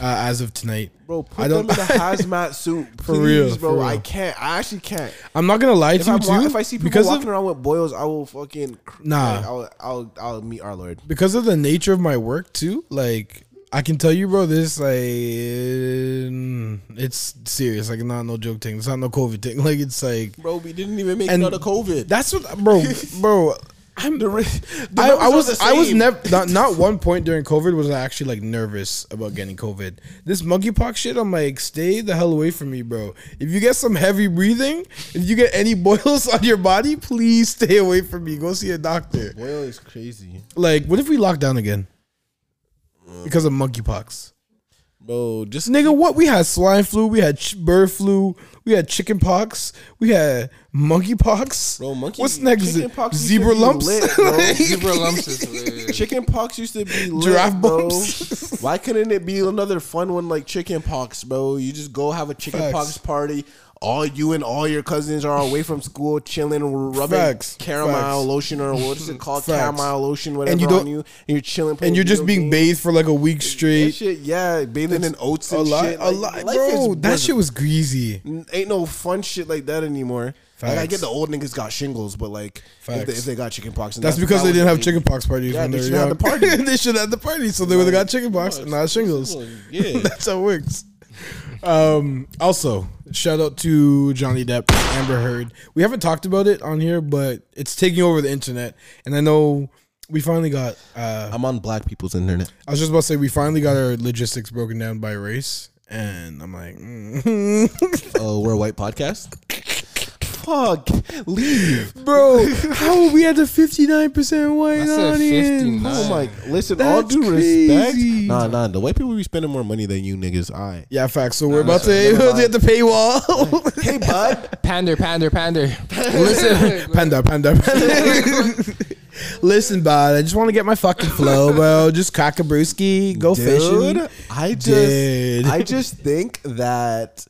As of tonight, bro, put them in a hazmat suit, please, for real. I can't. I actually can't. I'm not gonna lie to you too. If I see people walking around with boils, I will fucking like, I'll meet our Lord. Because of the nature of my work too, like I can tell you, bro, this like it's serious. Like not no joke thing. It's not no COVID thing. Like it's like, bro, we didn't even make another COVID. That's what, bro. I'm the I was never not one point during COVID was I actually like nervous about getting COVID. This monkeypox shit, I'm like, stay the hell away from me, bro. If you get some heavy breathing, if you get any boils on your body, please stay away from me. Go see a doctor. Boil is crazy. Like, what if we lock down again because of monkeypox? Bro, just nigga, what we had swine flu, we had bird flu, we had chicken pox, we had monkey pox. Bro, what's next? Zebra lumps. Lit, zebra lumps is lit. Chicken pox used to be lit, giraffe bumps. Bro. Why couldn't it be another fun one like chicken pox, bro? You just go have a chicken pox party. All you and all your cousins are away from school, chilling, rubbing caramel lotion or what is it called? Caramel lotion, whatever, and you're chilling, and you're just being bathed for like a week straight. Shit, yeah, bathing in oats and shit. A lot, bro. That shit was greasy. Ain't no fun shit like that anymore. Like I get the old niggas got shingles, but like if they got chickenpox, that's because they didn't have chickenpox parties. Yeah, they should have the party. They should have the party, so they would have got chickenpox and not shingles. Yeah, that's how it works. Also, shout out to Johnny Depp, Amber Heard. We haven't talked about it on here, but it's taking over the internet. And I know we finally got... I'm on black people's internet. I was just about to say, we finally got our logistics broken down by race. And I'm like... Oh, we're a white podcast? Fuck, leave. Bro, how are we at the 59% white audience? Oh my, listen, that's all due respect. Nah, the white people be spending more money than you niggas. Yeah, facts. So we're about to hit the paywall. Hey, bud. Pander. Listen. Panda. Listen, bud, I just want to get my fucking flow, bro. Just crack a brewski, go fishing. I just think that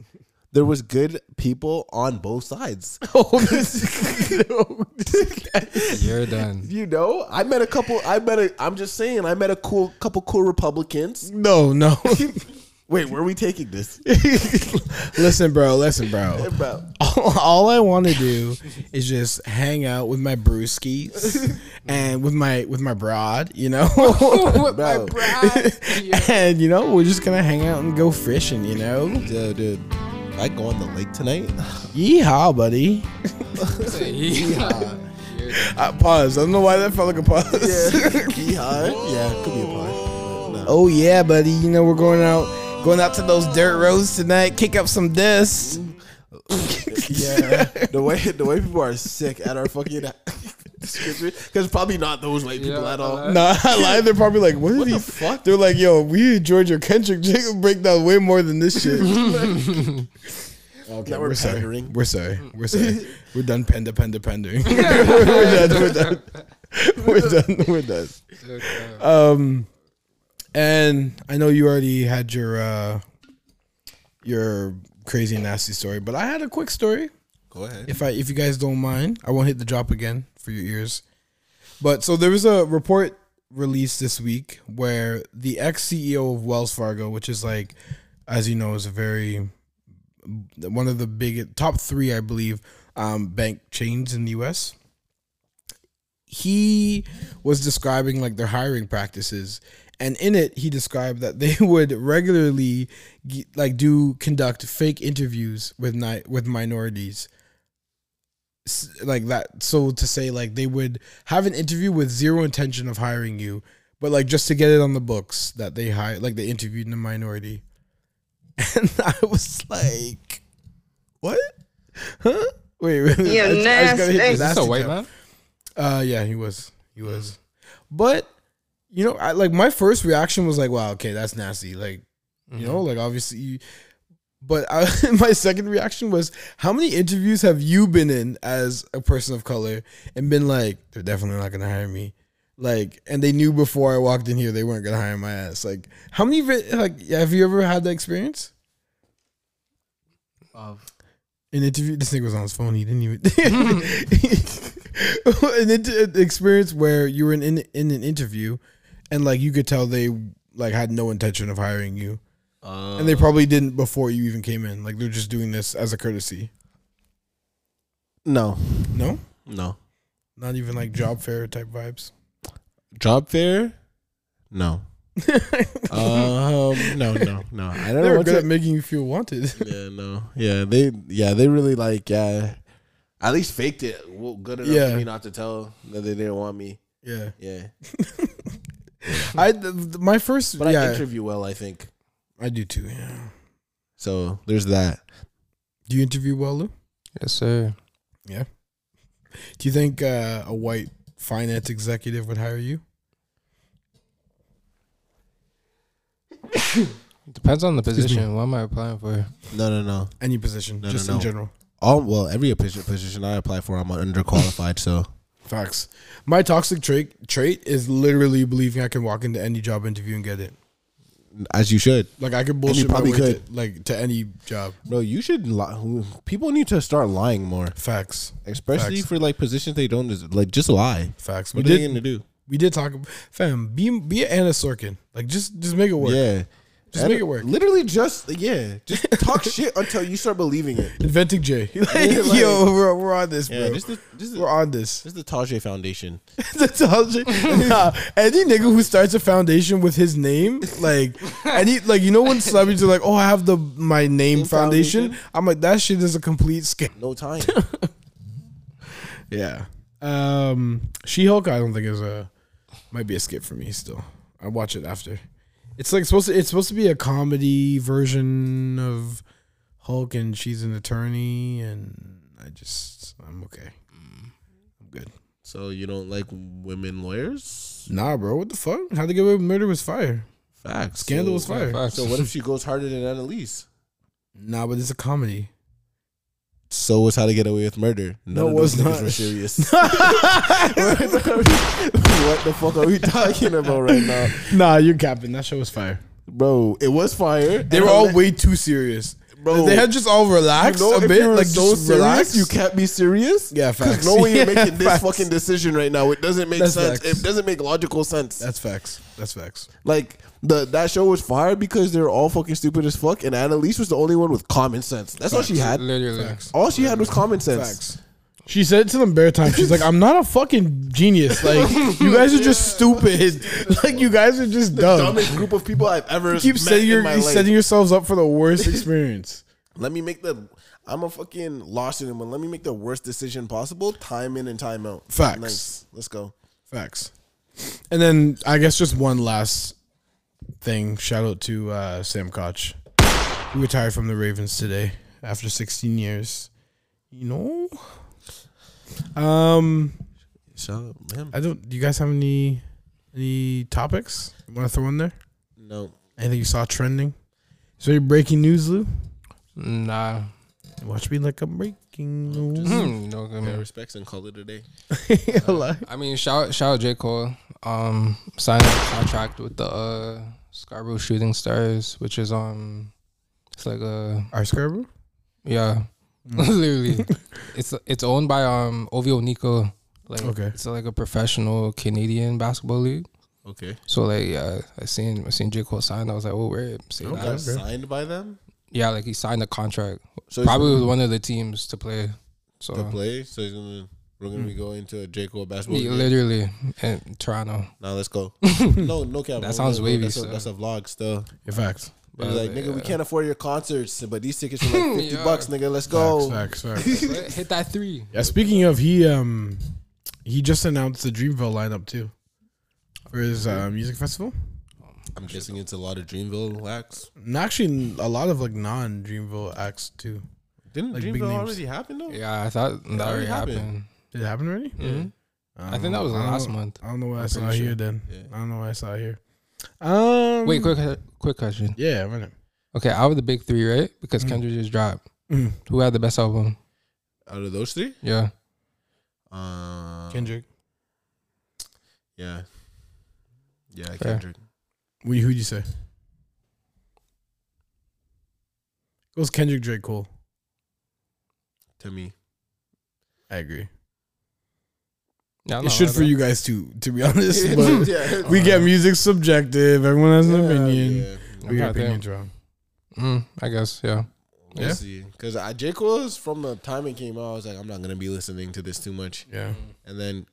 there was good people on both sides. You're done. You know, I met a couple cool Republicans. No. Wait, where are we taking this? Listen, bro. All I want to do is just hang out with my brewskis and with my broad, you know? With my broad. And, you know, we're just going to hang out and go fishing, you know? Yeah, dude. I go on the lake tonight. Yeehaw, buddy. Yeehaw. Pause. I don't know why that felt like a pause. Yeehaw. Yeah, it could be a pause. No. Oh yeah, buddy. You know we're going out to those dirt roads tonight. Kick up some dust. Yeah. The way people are sick at our fucking. Because probably not those white people at all. Nah, I lied. They're probably like, what the fuck? They're like, yo, we enjoyed your Kendrick breakdown way more than this shit. Okay, we're sorry. We're sorry. We're done pandering. We're done. And I know you already had your crazy nasty story, but I had a quick story. Go ahead. If you guys don't mind, I won't hit the drop again for your ears. But so there was a report released this week where the ex-CEO of Wells Fargo, which is like, as you know, is one of the biggest, top three, I believe, bank chains in the U.S. He was describing like their hiring practices. And in it, he described that they would regularly conduct fake interviews with minorities. Like that, so to say, like they would have an interview with zero intention of hiring you, but like just to get it on the books that they hired, like they interviewed in a minority. And I was like, "What? Huh? Wait, yeah, nasty." Is this a white man? Yeah, he was, but you know, I like my first reaction was like, "Wow, okay, that's nasty." Like, you know, like obviously. But my second reaction was, how many interviews have you been in as a person of color and been like, they're definitely not going to hire me? Like, and they knew before I walked in here, they weren't going to hire my ass. Like, how many, like, have you ever had that experience? An interview, this nigga was on his phone. He didn't even, an experience where you were in an interview and like, you could tell they like had no intention of hiring you. And they probably didn't before you even came in. Like, they're just doing this as a courtesy. No. Not even like job fair type vibes. Job fair? No. No. I don't know. They're good at making you feel wanted. Yeah, no. Yeah, they really like, at least faked it good enough for me not to tell that they didn't want me. Yeah. Yeah. I interview well, I think. I do too, yeah. So there's that. Do you interview well, Lou? Yes, sir. Yeah. Do you think a white finance executive would hire you? Depends on the position. What am I applying for? No. Any position, in general. Every position I apply for, I'm underqualified, so. Facts. My toxic trait is literally believing I can walk into any job interview and get it. As you should. Like, I could bullshit my way to any job. Bro, you should lie. People need to start lying more. Facts. Especially for, like, positions they don't deserve. Like, just lie. Facts. What are they going to do? We did talk about... Fam, be Anna Sorkin. Like, just make it work. Yeah. Just make it work. Literally just, yeah. Just talk shit until you start believing it. Inventing Jay. Like, yo, we're on this, bro. We're on this. This is the Tajai Foundation. The Tajai. Nah, any nigga who starts a foundation with his name, like, any, like, you know when celebrities are like, oh, I have the my name foundation? I'm like, that shit is a complete scam. No time. Yeah. She-Hulk, I don't think is a, might be a skip for me still. I watch it after. It's like supposed to, it's supposed to be a comedy version of Hulk, and she's an attorney, and I'm okay. I'm good. So you don't like women lawyers? Nah, bro. What the fuck? How to Get Away with Murder was fire. Facts. Scandal was fire. Facts. So what if she goes harder than Annalise? Nah, but it's a comedy. So was How to Get Away with Murder. No, it was not. Were serious. What the fuck are we talking about right now? Nah, you're capping. That show was fire, bro. It was fire. They were all way too serious, bro. They had just all relaxed, you know, a bit. Like so just relaxed. You can't be serious. Yeah, facts. No way you're making this fucking decision right now. It doesn't make sense. Facts. It doesn't make logical sense. That's facts. That's facts. Like that show was fire because they were all fucking stupid as fuck, and Annalise was the only one with common sense. That's all she had. Literally, all she had was common sense. Facts. She said to them bare time, she's like, I'm not a fucking genius. Like, you guys are just stupid. Like, you guys are just dumb. The dumbest group of people I've ever met. You keep setting yourselves up for the worst experience. Let me make the, I'm a fucking lost in it, but let me make the worst decision possible, time in and time out. Facts. Nice. Let's go. Facts. And then, I guess just one last thing. Shout out to Sam Koch, who retired from the Ravens today after 16 years. You know? I don't. Do you guys have any topics you want to throw in there? No. Anything you saw trending? Is there any breaking news, Lou? Nah. Watch me like I'm breaking news. No, I mean, respects and call it a day. I mean, shout out J. Cole. Signing a contract with the Scarborough Shooting Stars, which is it's like a our Scarborough. Yeah. Literally, it's owned by Ovio Nico, like it's like a professional Canadian basketball league. Okay, so like yeah, I seen J. Cole signed. I was like, oh, where? Got signed by them? Yeah, like he signed a contract. So probably with one of the teams to play. So so he's gonna we're gonna be going to a J. Cole basketball league. Literally in Toronto. Now let's go. no cap. That sounds wavy. That's a vlog still. In fact. But like, nigga, we can't afford your concerts, but these tickets are like 50 bucks, nigga. Let's go. Facts. Hit that three. Yeah, speaking of, he just announced the Dreamville lineup too for his music festival. I'm guessing it's a lot of Dreamville acts. Actually, a lot of like non-Dreamville acts too. Didn't like Dreamville already happen though? Yeah, I thought that already happened. Did it happen already? Yeah. I think that was last month. I don't know what I saw here then. I don't know what I saw here. Wait, quick question. Yeah, right. Okay, out of the big three, right? Because Kendrick just dropped. Who had the best album? Out of those three? Yeah. Kendrick. Yeah. Yeah, Kendrick. Who'd you say? It was Kendrick, Drake, Cole. To me. I agree. Yeah, it should for you guys too, to be honest. But we get music subjective. Everyone has an opinion. Yeah. We got opinions wrong. I guess, yeah. We'll see. Because J. Cole's, from the time it came out, I was like, I'm not going to be listening to this too much. Yeah. And then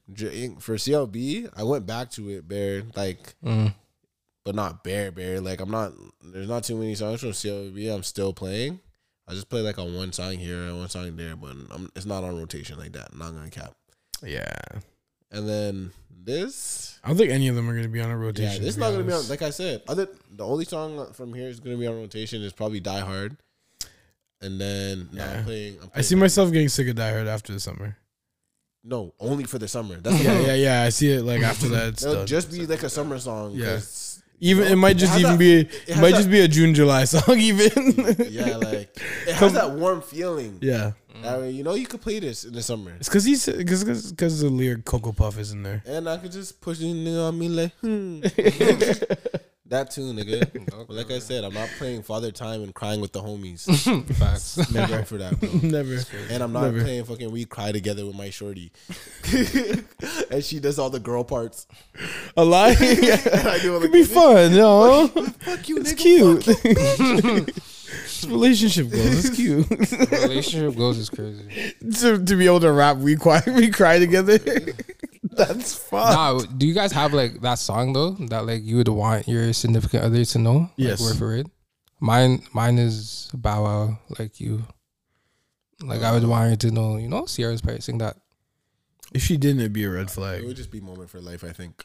for CLB, I went back to it bare, like, but not bare. Like, I'm not, there's not too many songs from CLB I'm still playing. I just play, like, on one song here and one song there, but it's not on rotation like that. I'm not going to cap. Yeah. And then this, I don't think any of them are going to be on a rotation. Yeah, this is not going to be on. Like I said, the only song from here is going to be on rotation is probably Die Hard. And then I'm playing I see myself getting sick of Die Hard after the summer. No, only for the summer. That's I see it like after that. It'll just be like a summer song. Yeah. Even it might just be a June, July song. Even like it has that warm feeling. Yeah, that way, you know, you could play this in the summer. It's because the lyric Cocoa Puff is in there, and I could just push it on me like That too, nigga. Okay, like I said, I'm not playing Father Time and crying with the homies. Facts. Never for that, bro. Never. And I'm not playing fucking We Cry Together with my shorty. And she does all the girl parts. A lie? Yeah. It'd be fun, yo. Fuck you, nigga. It's cute. It's relationship goals. It's cute. Relationship goals is crazy. To be able to rap We Cry Together. Yeah. That's fun. Nah, do you guys have like that song though that like you would want your significant other to know? Yes, like, word for word. Mine is Bow Wow Like You. Like I would want her to know. You know, Ciara's probably sing that. If she didn't, it'd be a red flag. It would just be Moment for Life, I think.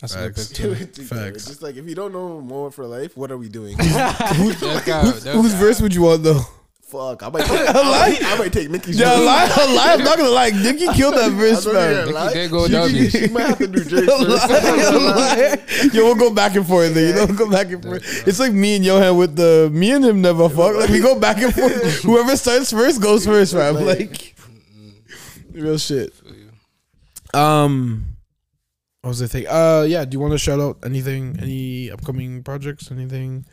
That's facts. Too. Facts. Just like if you don't know Moment for Life, what are we doing? Whose verse would you want though? Fuck, I might take Nikki's. Yeah, a lie. I'm not gonna lie. Nikki killed that verse, man. Nikki did go W. She might have to do Drake first. Yo, we'll go back and forth. Yeah. You know, go back and forth. It's like me and Johan with the me and him never fuck. Like we go back and forth. Whoever starts first goes first, man. Like real shit. What was the thing? Yeah. Do you want to shout out anything? Any upcoming projects? Anything?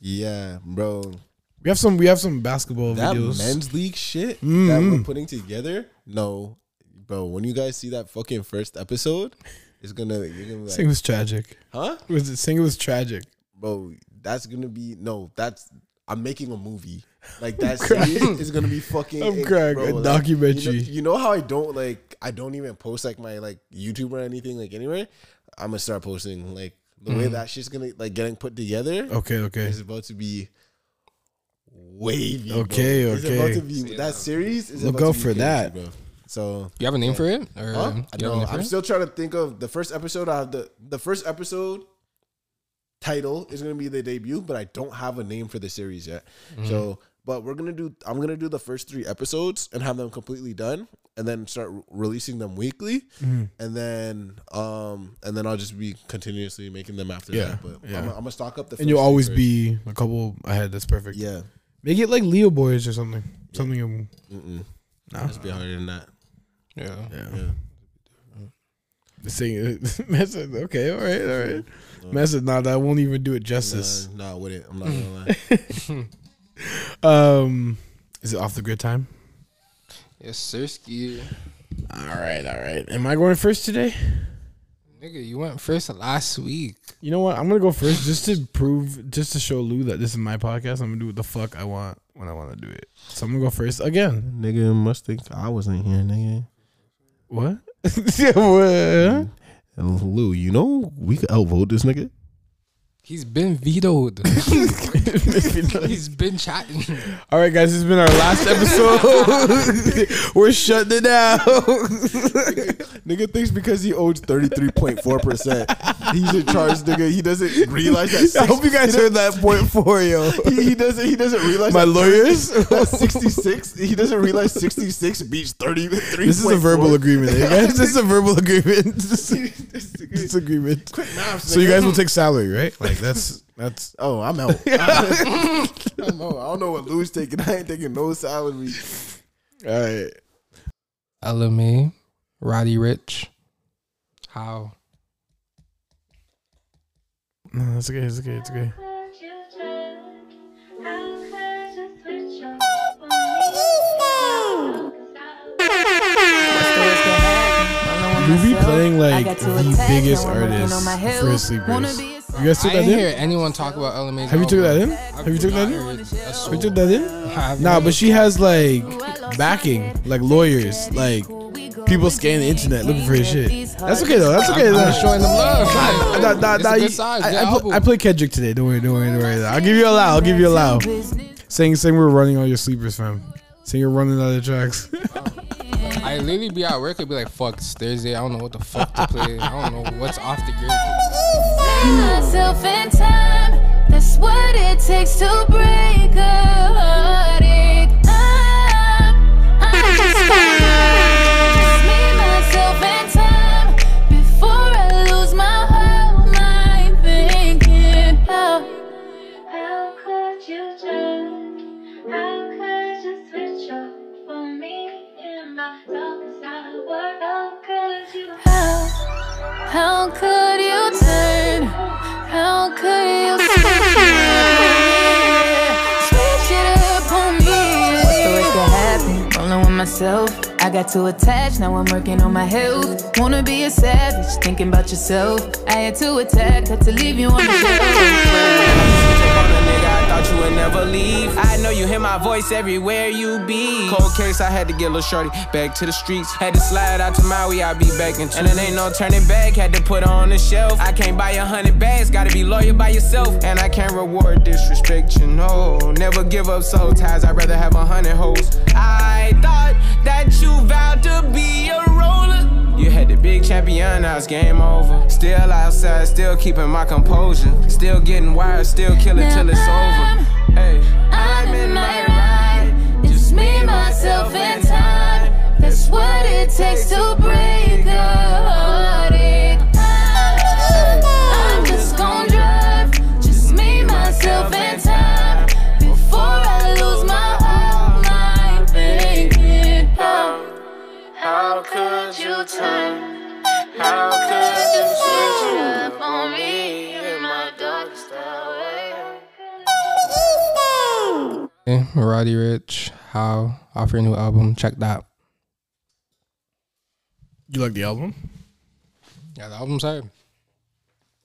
Yeah, bro. We have some basketball videos. That men's league shit that we're putting together. No, bro. When you guys see that fucking first episode, it's gonna. You're gonna be like, sing was tragic, huh? Was it sing was tragic, bro? That's gonna be no. That's I'm making a movie. Like that series is gonna be fucking. I'm crying. Bro, a like, documentary. You know how I don't even post like my like YouTube or anything like anywhere. I'm gonna start posting like the way that shit's gonna like getting put together. Okay. It's about to be. Wavy. Okay. About to be, that series is we'll about go to be for crazy, that. Bro. So you have a name for it? Or huh? No, I'm still trying to think of the first episode. I have the first episode title is gonna be the debut, but I don't have a name for the series yet. Mm-hmm. So, but I'm gonna do the first 3 episodes and have them completely done, and then start releasing them weekly, and then I'll just be continuously making them after that. But I'm gonna stock up the. And you'll always be a couple ahead. That's perfect. Yeah. Make it like Leo Boys or something. Something. Nah. Just be harder than that. Yeah. This thing. Said, okay. All right. Message. Nah, that won't even do it justice. Nah, with it. I'm not gonna lie. Is it off the grid time? Yes, sir. Ski. All right. Am I going first today? Nigga, you went first last week. You know what? I'm going to go first just to show Lou that this is my podcast. I'm going to do what the fuck I want when I want to do it. So I'm going to go first again. Nigga must think I wasn't here, nigga. What? Yeah, what? Lou, you know we could outvote this nigga. He's been vetoed. He's been chatting. All right, guys, this has been our last episode. We're shutting it down. Nigga thinks because he owes 33.4%, he's in charge, nigga. He doesn't realize that. I hope you guys heard that 0.4, yo. He doesn't realize my that lawyers. That's 66. He doesn't realize 66 beats 33. This is a verbal agreement, guys. This is a verbal agreement. This agreement. Quick math, so you guys will take salary, right? Like that's oh, I'm out. I don't know what Lou's taking. I ain't taking no salary. All right. LMA, Roddy Rich. How? No, it's okay. It's okay. You be playing like the biggest artists for his sleepers. You guys took that in? I didn't hear anyone talk about LMA. Have you took that in? Nah, but she has like backing, like lawyers, like people scanning the internet looking for his shit. That's okay though. I'm showing them love. I play Kendrick today. Don't worry. I'll give you a loud. Saying we're running all your sleepers, fam. Saying you're running out of tracks. I literally be at work and be like, fuck, it's Thursday. I don't know what the fuck to play. I don't know what's off the grid. Myself in time. That's what it takes to break a heartache. I'm just me, myself in time. Before I lose my whole mind thinking, how could you judge? How could you switch up for me? How could you turn on myself. I got too attached, now I'm working on my health. Wanna be a savage, thinking about yourself. I had to attack, had to leave you on the shelf. Thought you would never leave. I know you hear my voice everywhere you be. Cold case, I had to get Lil Shorty back to the streets. Had to slide out to Maui, I'll be back in 2 weeks. And it ain't no turning back, had to put her on the shelf. I can't buy 100 bags, gotta be loyal by yourself. And I can't reward disrespect, you know. Never give up soul ties, I'd rather have 100 hoes. I thought that you vowed to be a roller. You had the big champion, now it's game over. Still outside, still keeping my composure. Still getting wired, still killing till it's over. Hey, I'm in my ride. Just me, myself, and time. That's what it takes to break up. I'm just gonna drive. Just me, myself, and time. Before I lose my whole mind, thinking how could you turn? How could you switch up on me in my darkest hour? Okay, Roddy Rich, How, off your new album. Check that. You like the album? Yeah, the album's hard.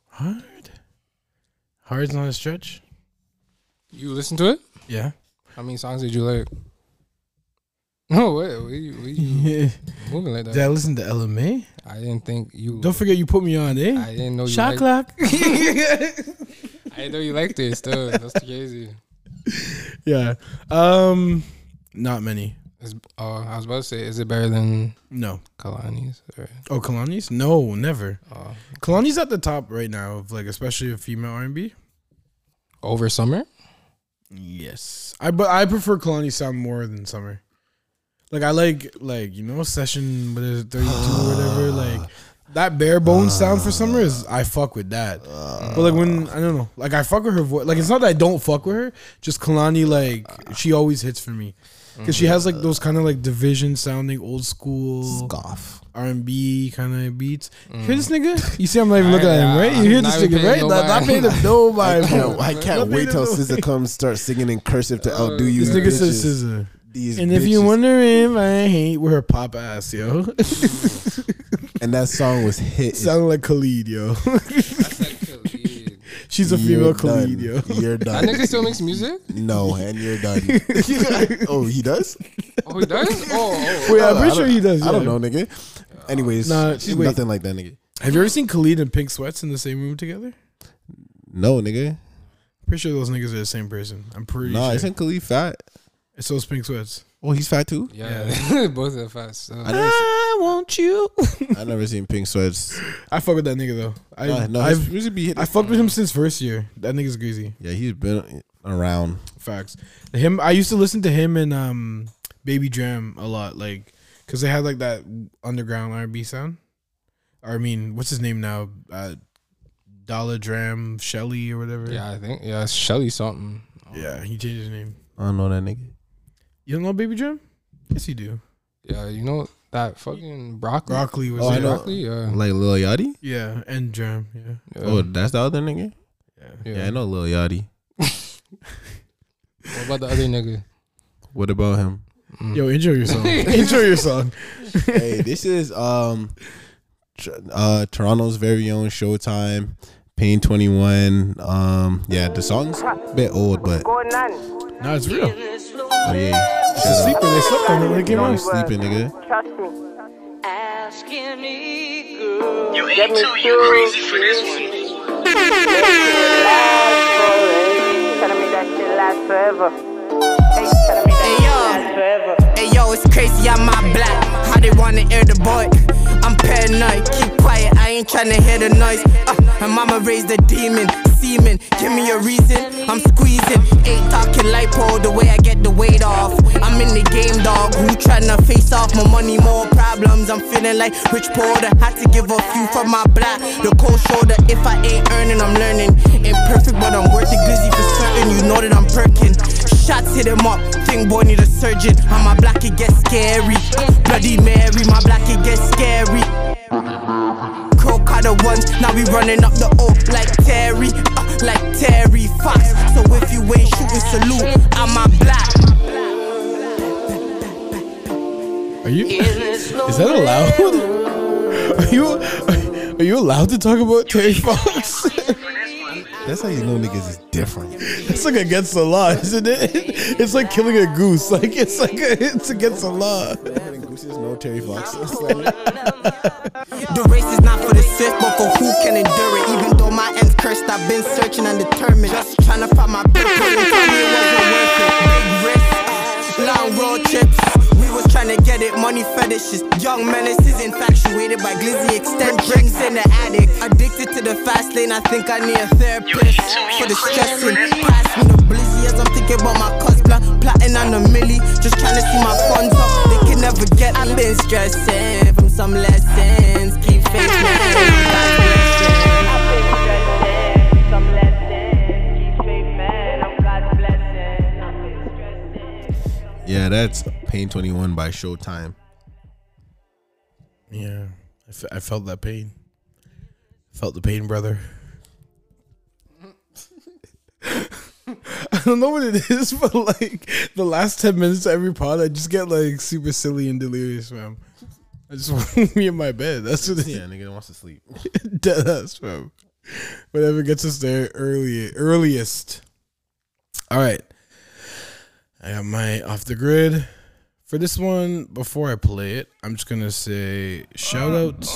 Hard? Hard's not a stretch? You listen to it? Yeah. How many songs did you like? No way, we moving like that. Did I listen to LMA? I didn't think you. Don't forget you put me on, eh? I didn't know you. Shot clock. I didn't know you liked it. Still, that's crazy. Yeah, not many. I was about to say, is it better than no Kalani's? Or? Oh, Kalani's? No, never. Okay. Kalani's at the top right now of like, especially a female R&B. Over Summer? Yes, but I prefer Kalani's sound more than Summer. Like I like you know Session, but it's 32 or whatever. Like that bare bones sound for Summer is I fuck with that. But like when I don't know, like I fuck with her voice. Like it's not that I don't fuck with her. Just Kalani, like she always hits for me because she has like those kind of like division sounding old school scoff R&B kind of beats. You hear this nigga? You see I'm not even looking at him, right? You hear this nigga, right? Not paying him no mind. I can't wait till SZA comes start singing in cursive to outdo you. This nigga says SZA. These and bitches. If you wonder if I hate with her pop ass, yo. And that song was hit. Sounded like Khalid, yo. That's like Khalid. She's a female Khalid, yo. You're done. That nigga still makes music? No, and you're done. Oh, he does? Oh, he does? Oh. Wait, I'm pretty sure he does. Yeah. I don't know, nigga. Anyways, she's nothing like that, nigga. Have you ever seen Khalid and Pink Sweats in the same room together? No, nigga. Pretty sure those niggas are the same person. I'm pretty sure. Nah, isn't Khalid fat? It's those Pink Sweats. Oh, he's fat too? Yeah. Both are fat. So. I want you. I never seen Pink Sweats. I fuck with that nigga though. I fucked with him since first year. That nigga's greasy. Yeah, he's been around. Facts. Him. I used to listen to him and Baby Jam a lot, like, cause they had like that underground R&B sound. Or, I mean, what's his name now? Dollar Dram Shelly or whatever. Yeah, I think. Yeah, it's Shelly something. Yeah, he changed his name. I don't know that nigga. You don't know Baby Jam? Yes, you do. Yeah, you know that fucking Broccoli. Broccoli was Broccoli, yeah. Like Lil Yachty? Yeah, and Jam, yeah. Oh, that's the other nigga? Yeah, I know Lil Yachty. What about the other nigga? What about him? Yo, enjoy your song. Enjoy your song. Hey, this is Toronto's very own Showtime, Pain 21. Yeah, the song's a bit old, but no, it's real. Oh yeah, it's a sleeper. They slept on it when it came out. Sleeping, nigga. Trust me. Asking me, girl. You 82, you crazy for this one. Telling me that shit lasts forever. Hey yo, it's crazy on my block. How they wanna air the boy? I'm paranoid. Keep quiet. I ain't tryna hear the noise. My mama raised a demon. Semen. Give me a reason, I'm squeezing. Ain't talking lipo, the way I get the weight off. I'm in the game, dog. Who tryna face off? My money, more problems. I'm feeling like Rich Porter. Had to give a few for my block. The cold shoulder, if I ain't earning, I'm learning. Ain't perfect, but I'm worth it. Glizzy for certain, you know that I'm perking. Shots hit him up, thing boy need a surgeon. On my block, it gets scary. Bloody Mary, my block, it gets scary. Crow caught the ones, now we running up the O like Terry Fox. So if you ain't shooting, salute on my block. Are you? Is that allowed? Are you allowed to talk about Terry Fox? That's how you know niggas is different. That's like against the law, isn't it? It's like killing a goose. Like it's like a, it's against the law. Gooses know Terry Fox. The race is not for the sick, but for who can endure it. Even though my end's cursed, I've been searching and determined. Just trying to find my people. Big risks, long road trips. Was trying to get it, money fetishes, young menaces infatuated by glizzy extent, drinks in the attic, addicted to the fast lane. I think I need a therapist for the stressing. Pass me the blizzy as I'm thinking about my cosplay, plotting on the milli, just trying to see my funds up. They can never get me. I've been stressing from some lessons, keep facing. Yeah, that's Pain 21 by Showtime. Yeah, I felt that pain. Felt the pain, brother. I don't know what it is, but like the last 10 minutes of every pod, I just get like super silly and delirious, fam. I just want me in my bed. That's what it is. Yeah, nigga wants to sleep. Deadass, fam. Whatever gets us there earliest. All right. I got my off the grid. For this one, before I play it, I'm just gonna say shout out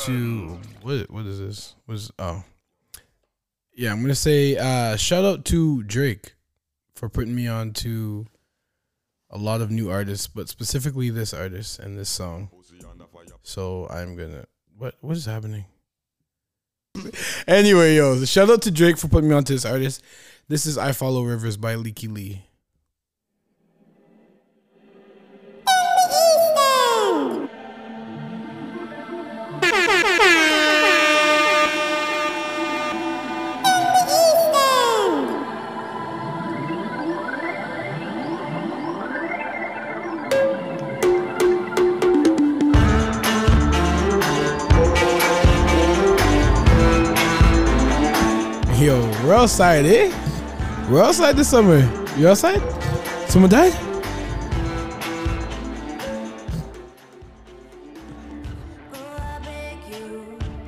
to what is this? Yeah, I'm gonna say shout out to Drake for putting me on to a lot of new artists, but specifically this artist and this song. So I'm gonna what is happening? Anyway, yo, shout out to Drake for putting me on to this artist. This is I Follow Rivers by Lykke Li. Yo, we're outside, eh? We're outside this summer. You outside? Someone died?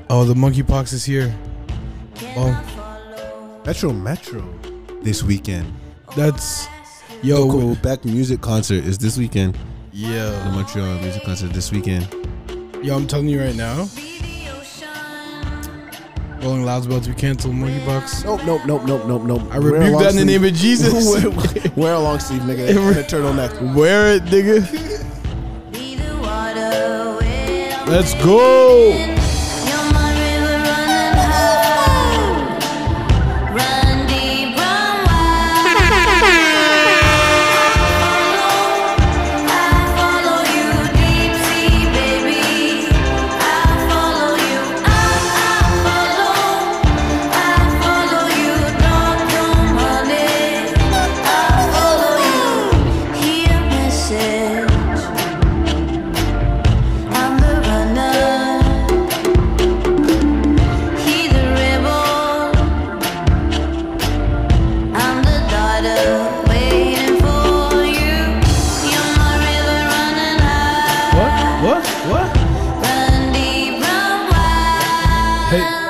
Oh, the monkeypox is here. Oh, Metro this weekend. That's yo. The Kodak music concert is this weekend. Yeah, the Montreal music concert this weekend. Yo, I'm telling you right now. Rolling Loud's about to be canceled. Monkeypox. Nope. I rebuke that in the name of Jesus. Wear a long sleeve, nigga, and a turtleneck. Wear it, nigga. Let's go.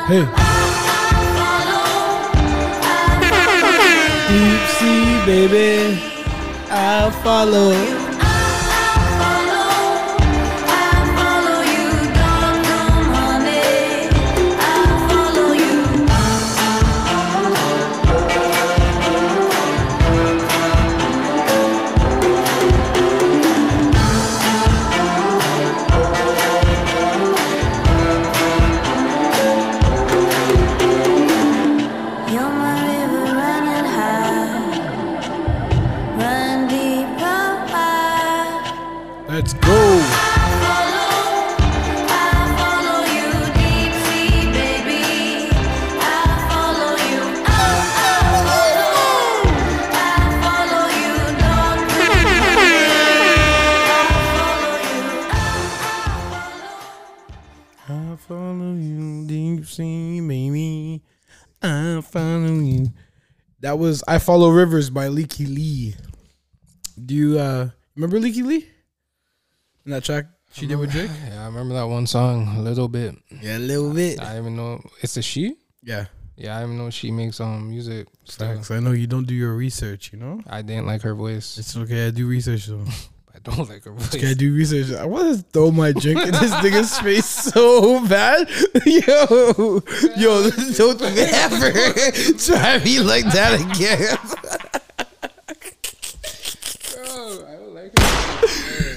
Hey. Deep sea, baby, I'll follow. I follow you, don't honey. I'll follow you. Let's go. I follow you, deep sea, baby. I follow you. I follow you, don't I follow you, deep sea, baby. I follow you. That was I Follow Rivers by Lykke Li. Do you remember Lykke Li? in that track she did with Drake? Yeah, I remember that one song, a little bit. Yeah, a little bit. I even know it's a she. Yeah. Yeah, I even know she makes music. Facts. I know you don't do your research, you know? I didn't like her voice. It's okay, I do research though. I don't like her voice. Okay, I do research. I want to throw my drink in this nigga's face so bad. Yo, yeah. Yo, don't ever try me like that again.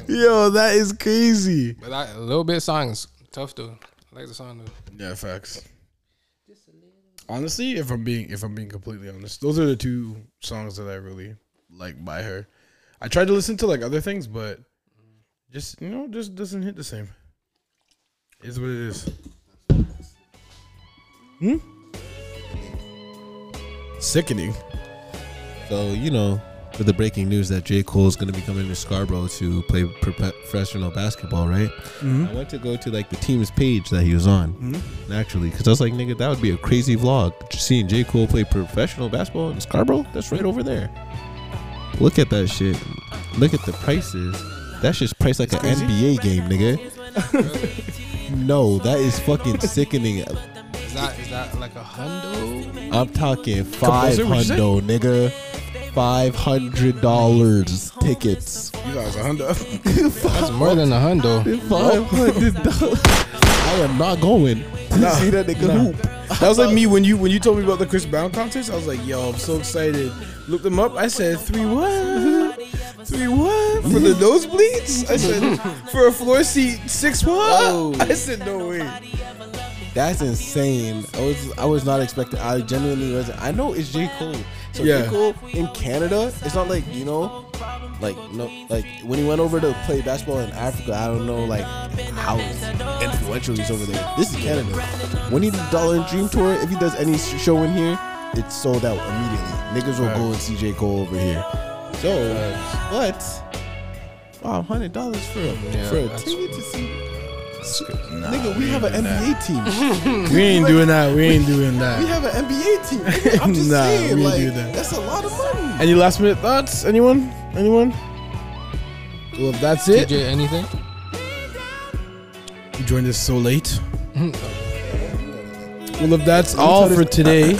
Yo, that is crazy. But that little bit songs tough though. I like the song though. Yeah, facts. Honestly, if I'm being completely honest, those are the two songs that I really like by her. I tried to listen to like other things, but just just doesn't hit the same. It's what it is. Hmm. Sickening. So for the breaking news that J. Cole is going to be coming to Scarborough to play professional basketball, right? Mm-hmm. I went to go to like the team's page that he was on, mm-hmm. naturally, because I was like, nigga, that would be a crazy vlog. Just seeing J. Cole play professional basketball in Scarborough, that's right over there. Look at that shit. Look at the prices. That's just priced like an NBA game, nigga. No, that is fucking sickening. Is that like a hundo? I'm talking $500, nigga. $500 tickets. You guys a hundo? That's more than a hundo. $500. I am not going. Nah, see that nigga hoop. That was like me when you told me about the Chris Brown concerts. I was like, yo, I'm so excited. Looked them up. I said, $3,100 for the nosebleeds. I said, for a floor seat, $6,100. I said, no way. That's insane. I was not expecting. I genuinely wasn't. I know it's J. Cole. So yeah. J. Cole in Canada, it's not like, like when he went over to play basketball in Africa, I don't know like how influential he's over there. This is Canada. When he did Dollar and Dream Tour, if he does any show in here, it's sold out immediately. Niggas will go and see J. Cole over here. So, but wow, $100 for a ticket to see. Nah, nigga, we have an NBA team. We ain't doing that. We ain't doing that. We have an NBA team. Nigga, I'm just saying, that's a lot of money. Any last minute thoughts? Anyone? Well, if that's it. TJ, anything? You joined us so late. Well, if that's all for today.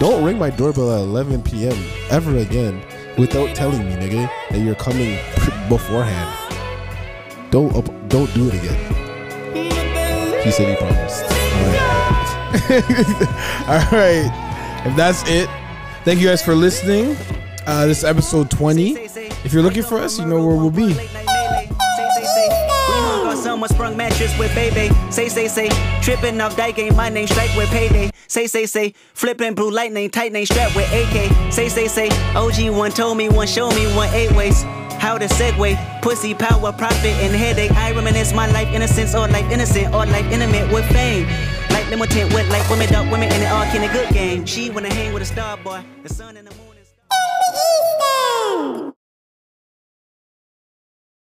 Don't ring my doorbell at 11 p.m. ever again without telling me, nigga, that you're coming beforehand. Don't do it again. He said he promised. All right. All right. If that's it, thank you guys for listening. This is episode 20. If you're looking for us, you know where we'll be. Someone sprung mattress with baby. Say. Tripping off dyke ain't my name. Strike with payday. Say. Flipping blue lightning. Tight name strapped with AK. Say. OG one told me one. Show me one 8 ways. How to segue, pussy, power, profit, and headache. I reminisce my life, innocence, or life innocent, or life intimate with fame. Like limited with like women, dark women, and it all kind of good game. She wanna hang with a star boy, the sun and the moon is